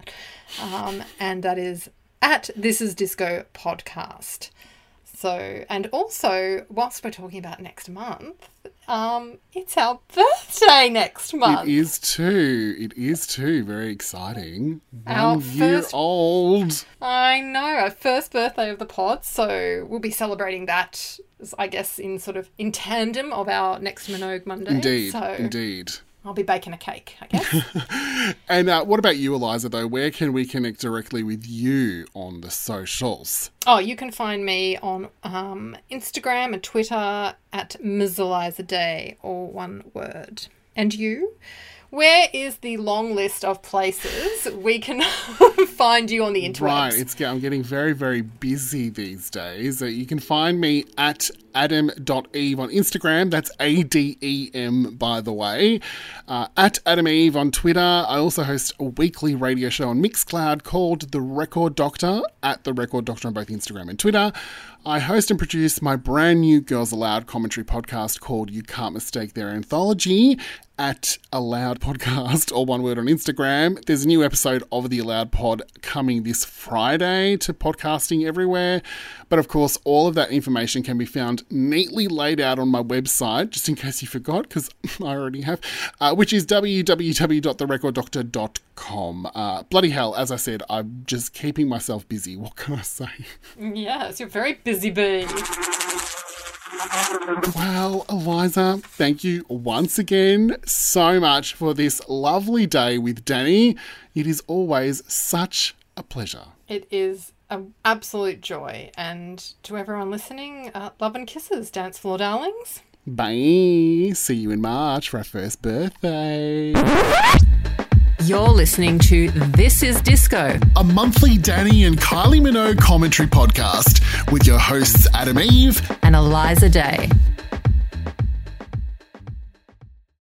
Um, and that is at This Is Disco Podcast. So, and also, whilst we're talking about next month, um, it's our birthday next month. It is too. It is too. Very exciting. Our One first, year old. I know. Our first birthday of the pod. So we'll be celebrating that, I guess, in sort of in tandem of our next Minogue Monday. Indeed. So. Indeed. I'll be baking a cake, I guess. And uh, what about you, Eliza, though? Where can we connect directly with you on the socials? Oh, you can find me on um, Instagram and Twitter at Miz Eliza Day, all one word. And you? Where is the long list of places we can find you on the internet? Right, it's, I'm getting very, very busy these days. So you can find me at adam dot eve on Instagram. That's A D E M, by the way. Uh, at Adam Eve on Twitter. I also host a weekly radio show on Mixcloud called The Record Doctor, at The Record Doctor on both Instagram and Twitter. I host and produce my brand new Girls Aloud commentary podcast called You Can't Mistake Their Anthology, at Aloud Podcast, all one word, on Instagram. There's a new episode of The Aloud Pod coming this Friday to podcasting everywhere. But of course, all of that information can be found neatly laid out on my website, just in case you forgot, because I already have, uh, which is w w w dot the record doctor dot com. Uh, bloody hell, as I said, I'm just keeping myself busy. What can I say? Yes, you're very busy. Bee. Well, Eliza, thank you once again so much for this lovely day with Dannii. It is always such a pleasure. It is an absolute joy. And to everyone listening, uh, love and kisses, dance floor darlings. Bye. See you in March for our first birthday. You're listening to This Is Disco, a monthly Dannii and Kylie Minogue commentary podcast with your hosts Adam Eve and Eliza Day.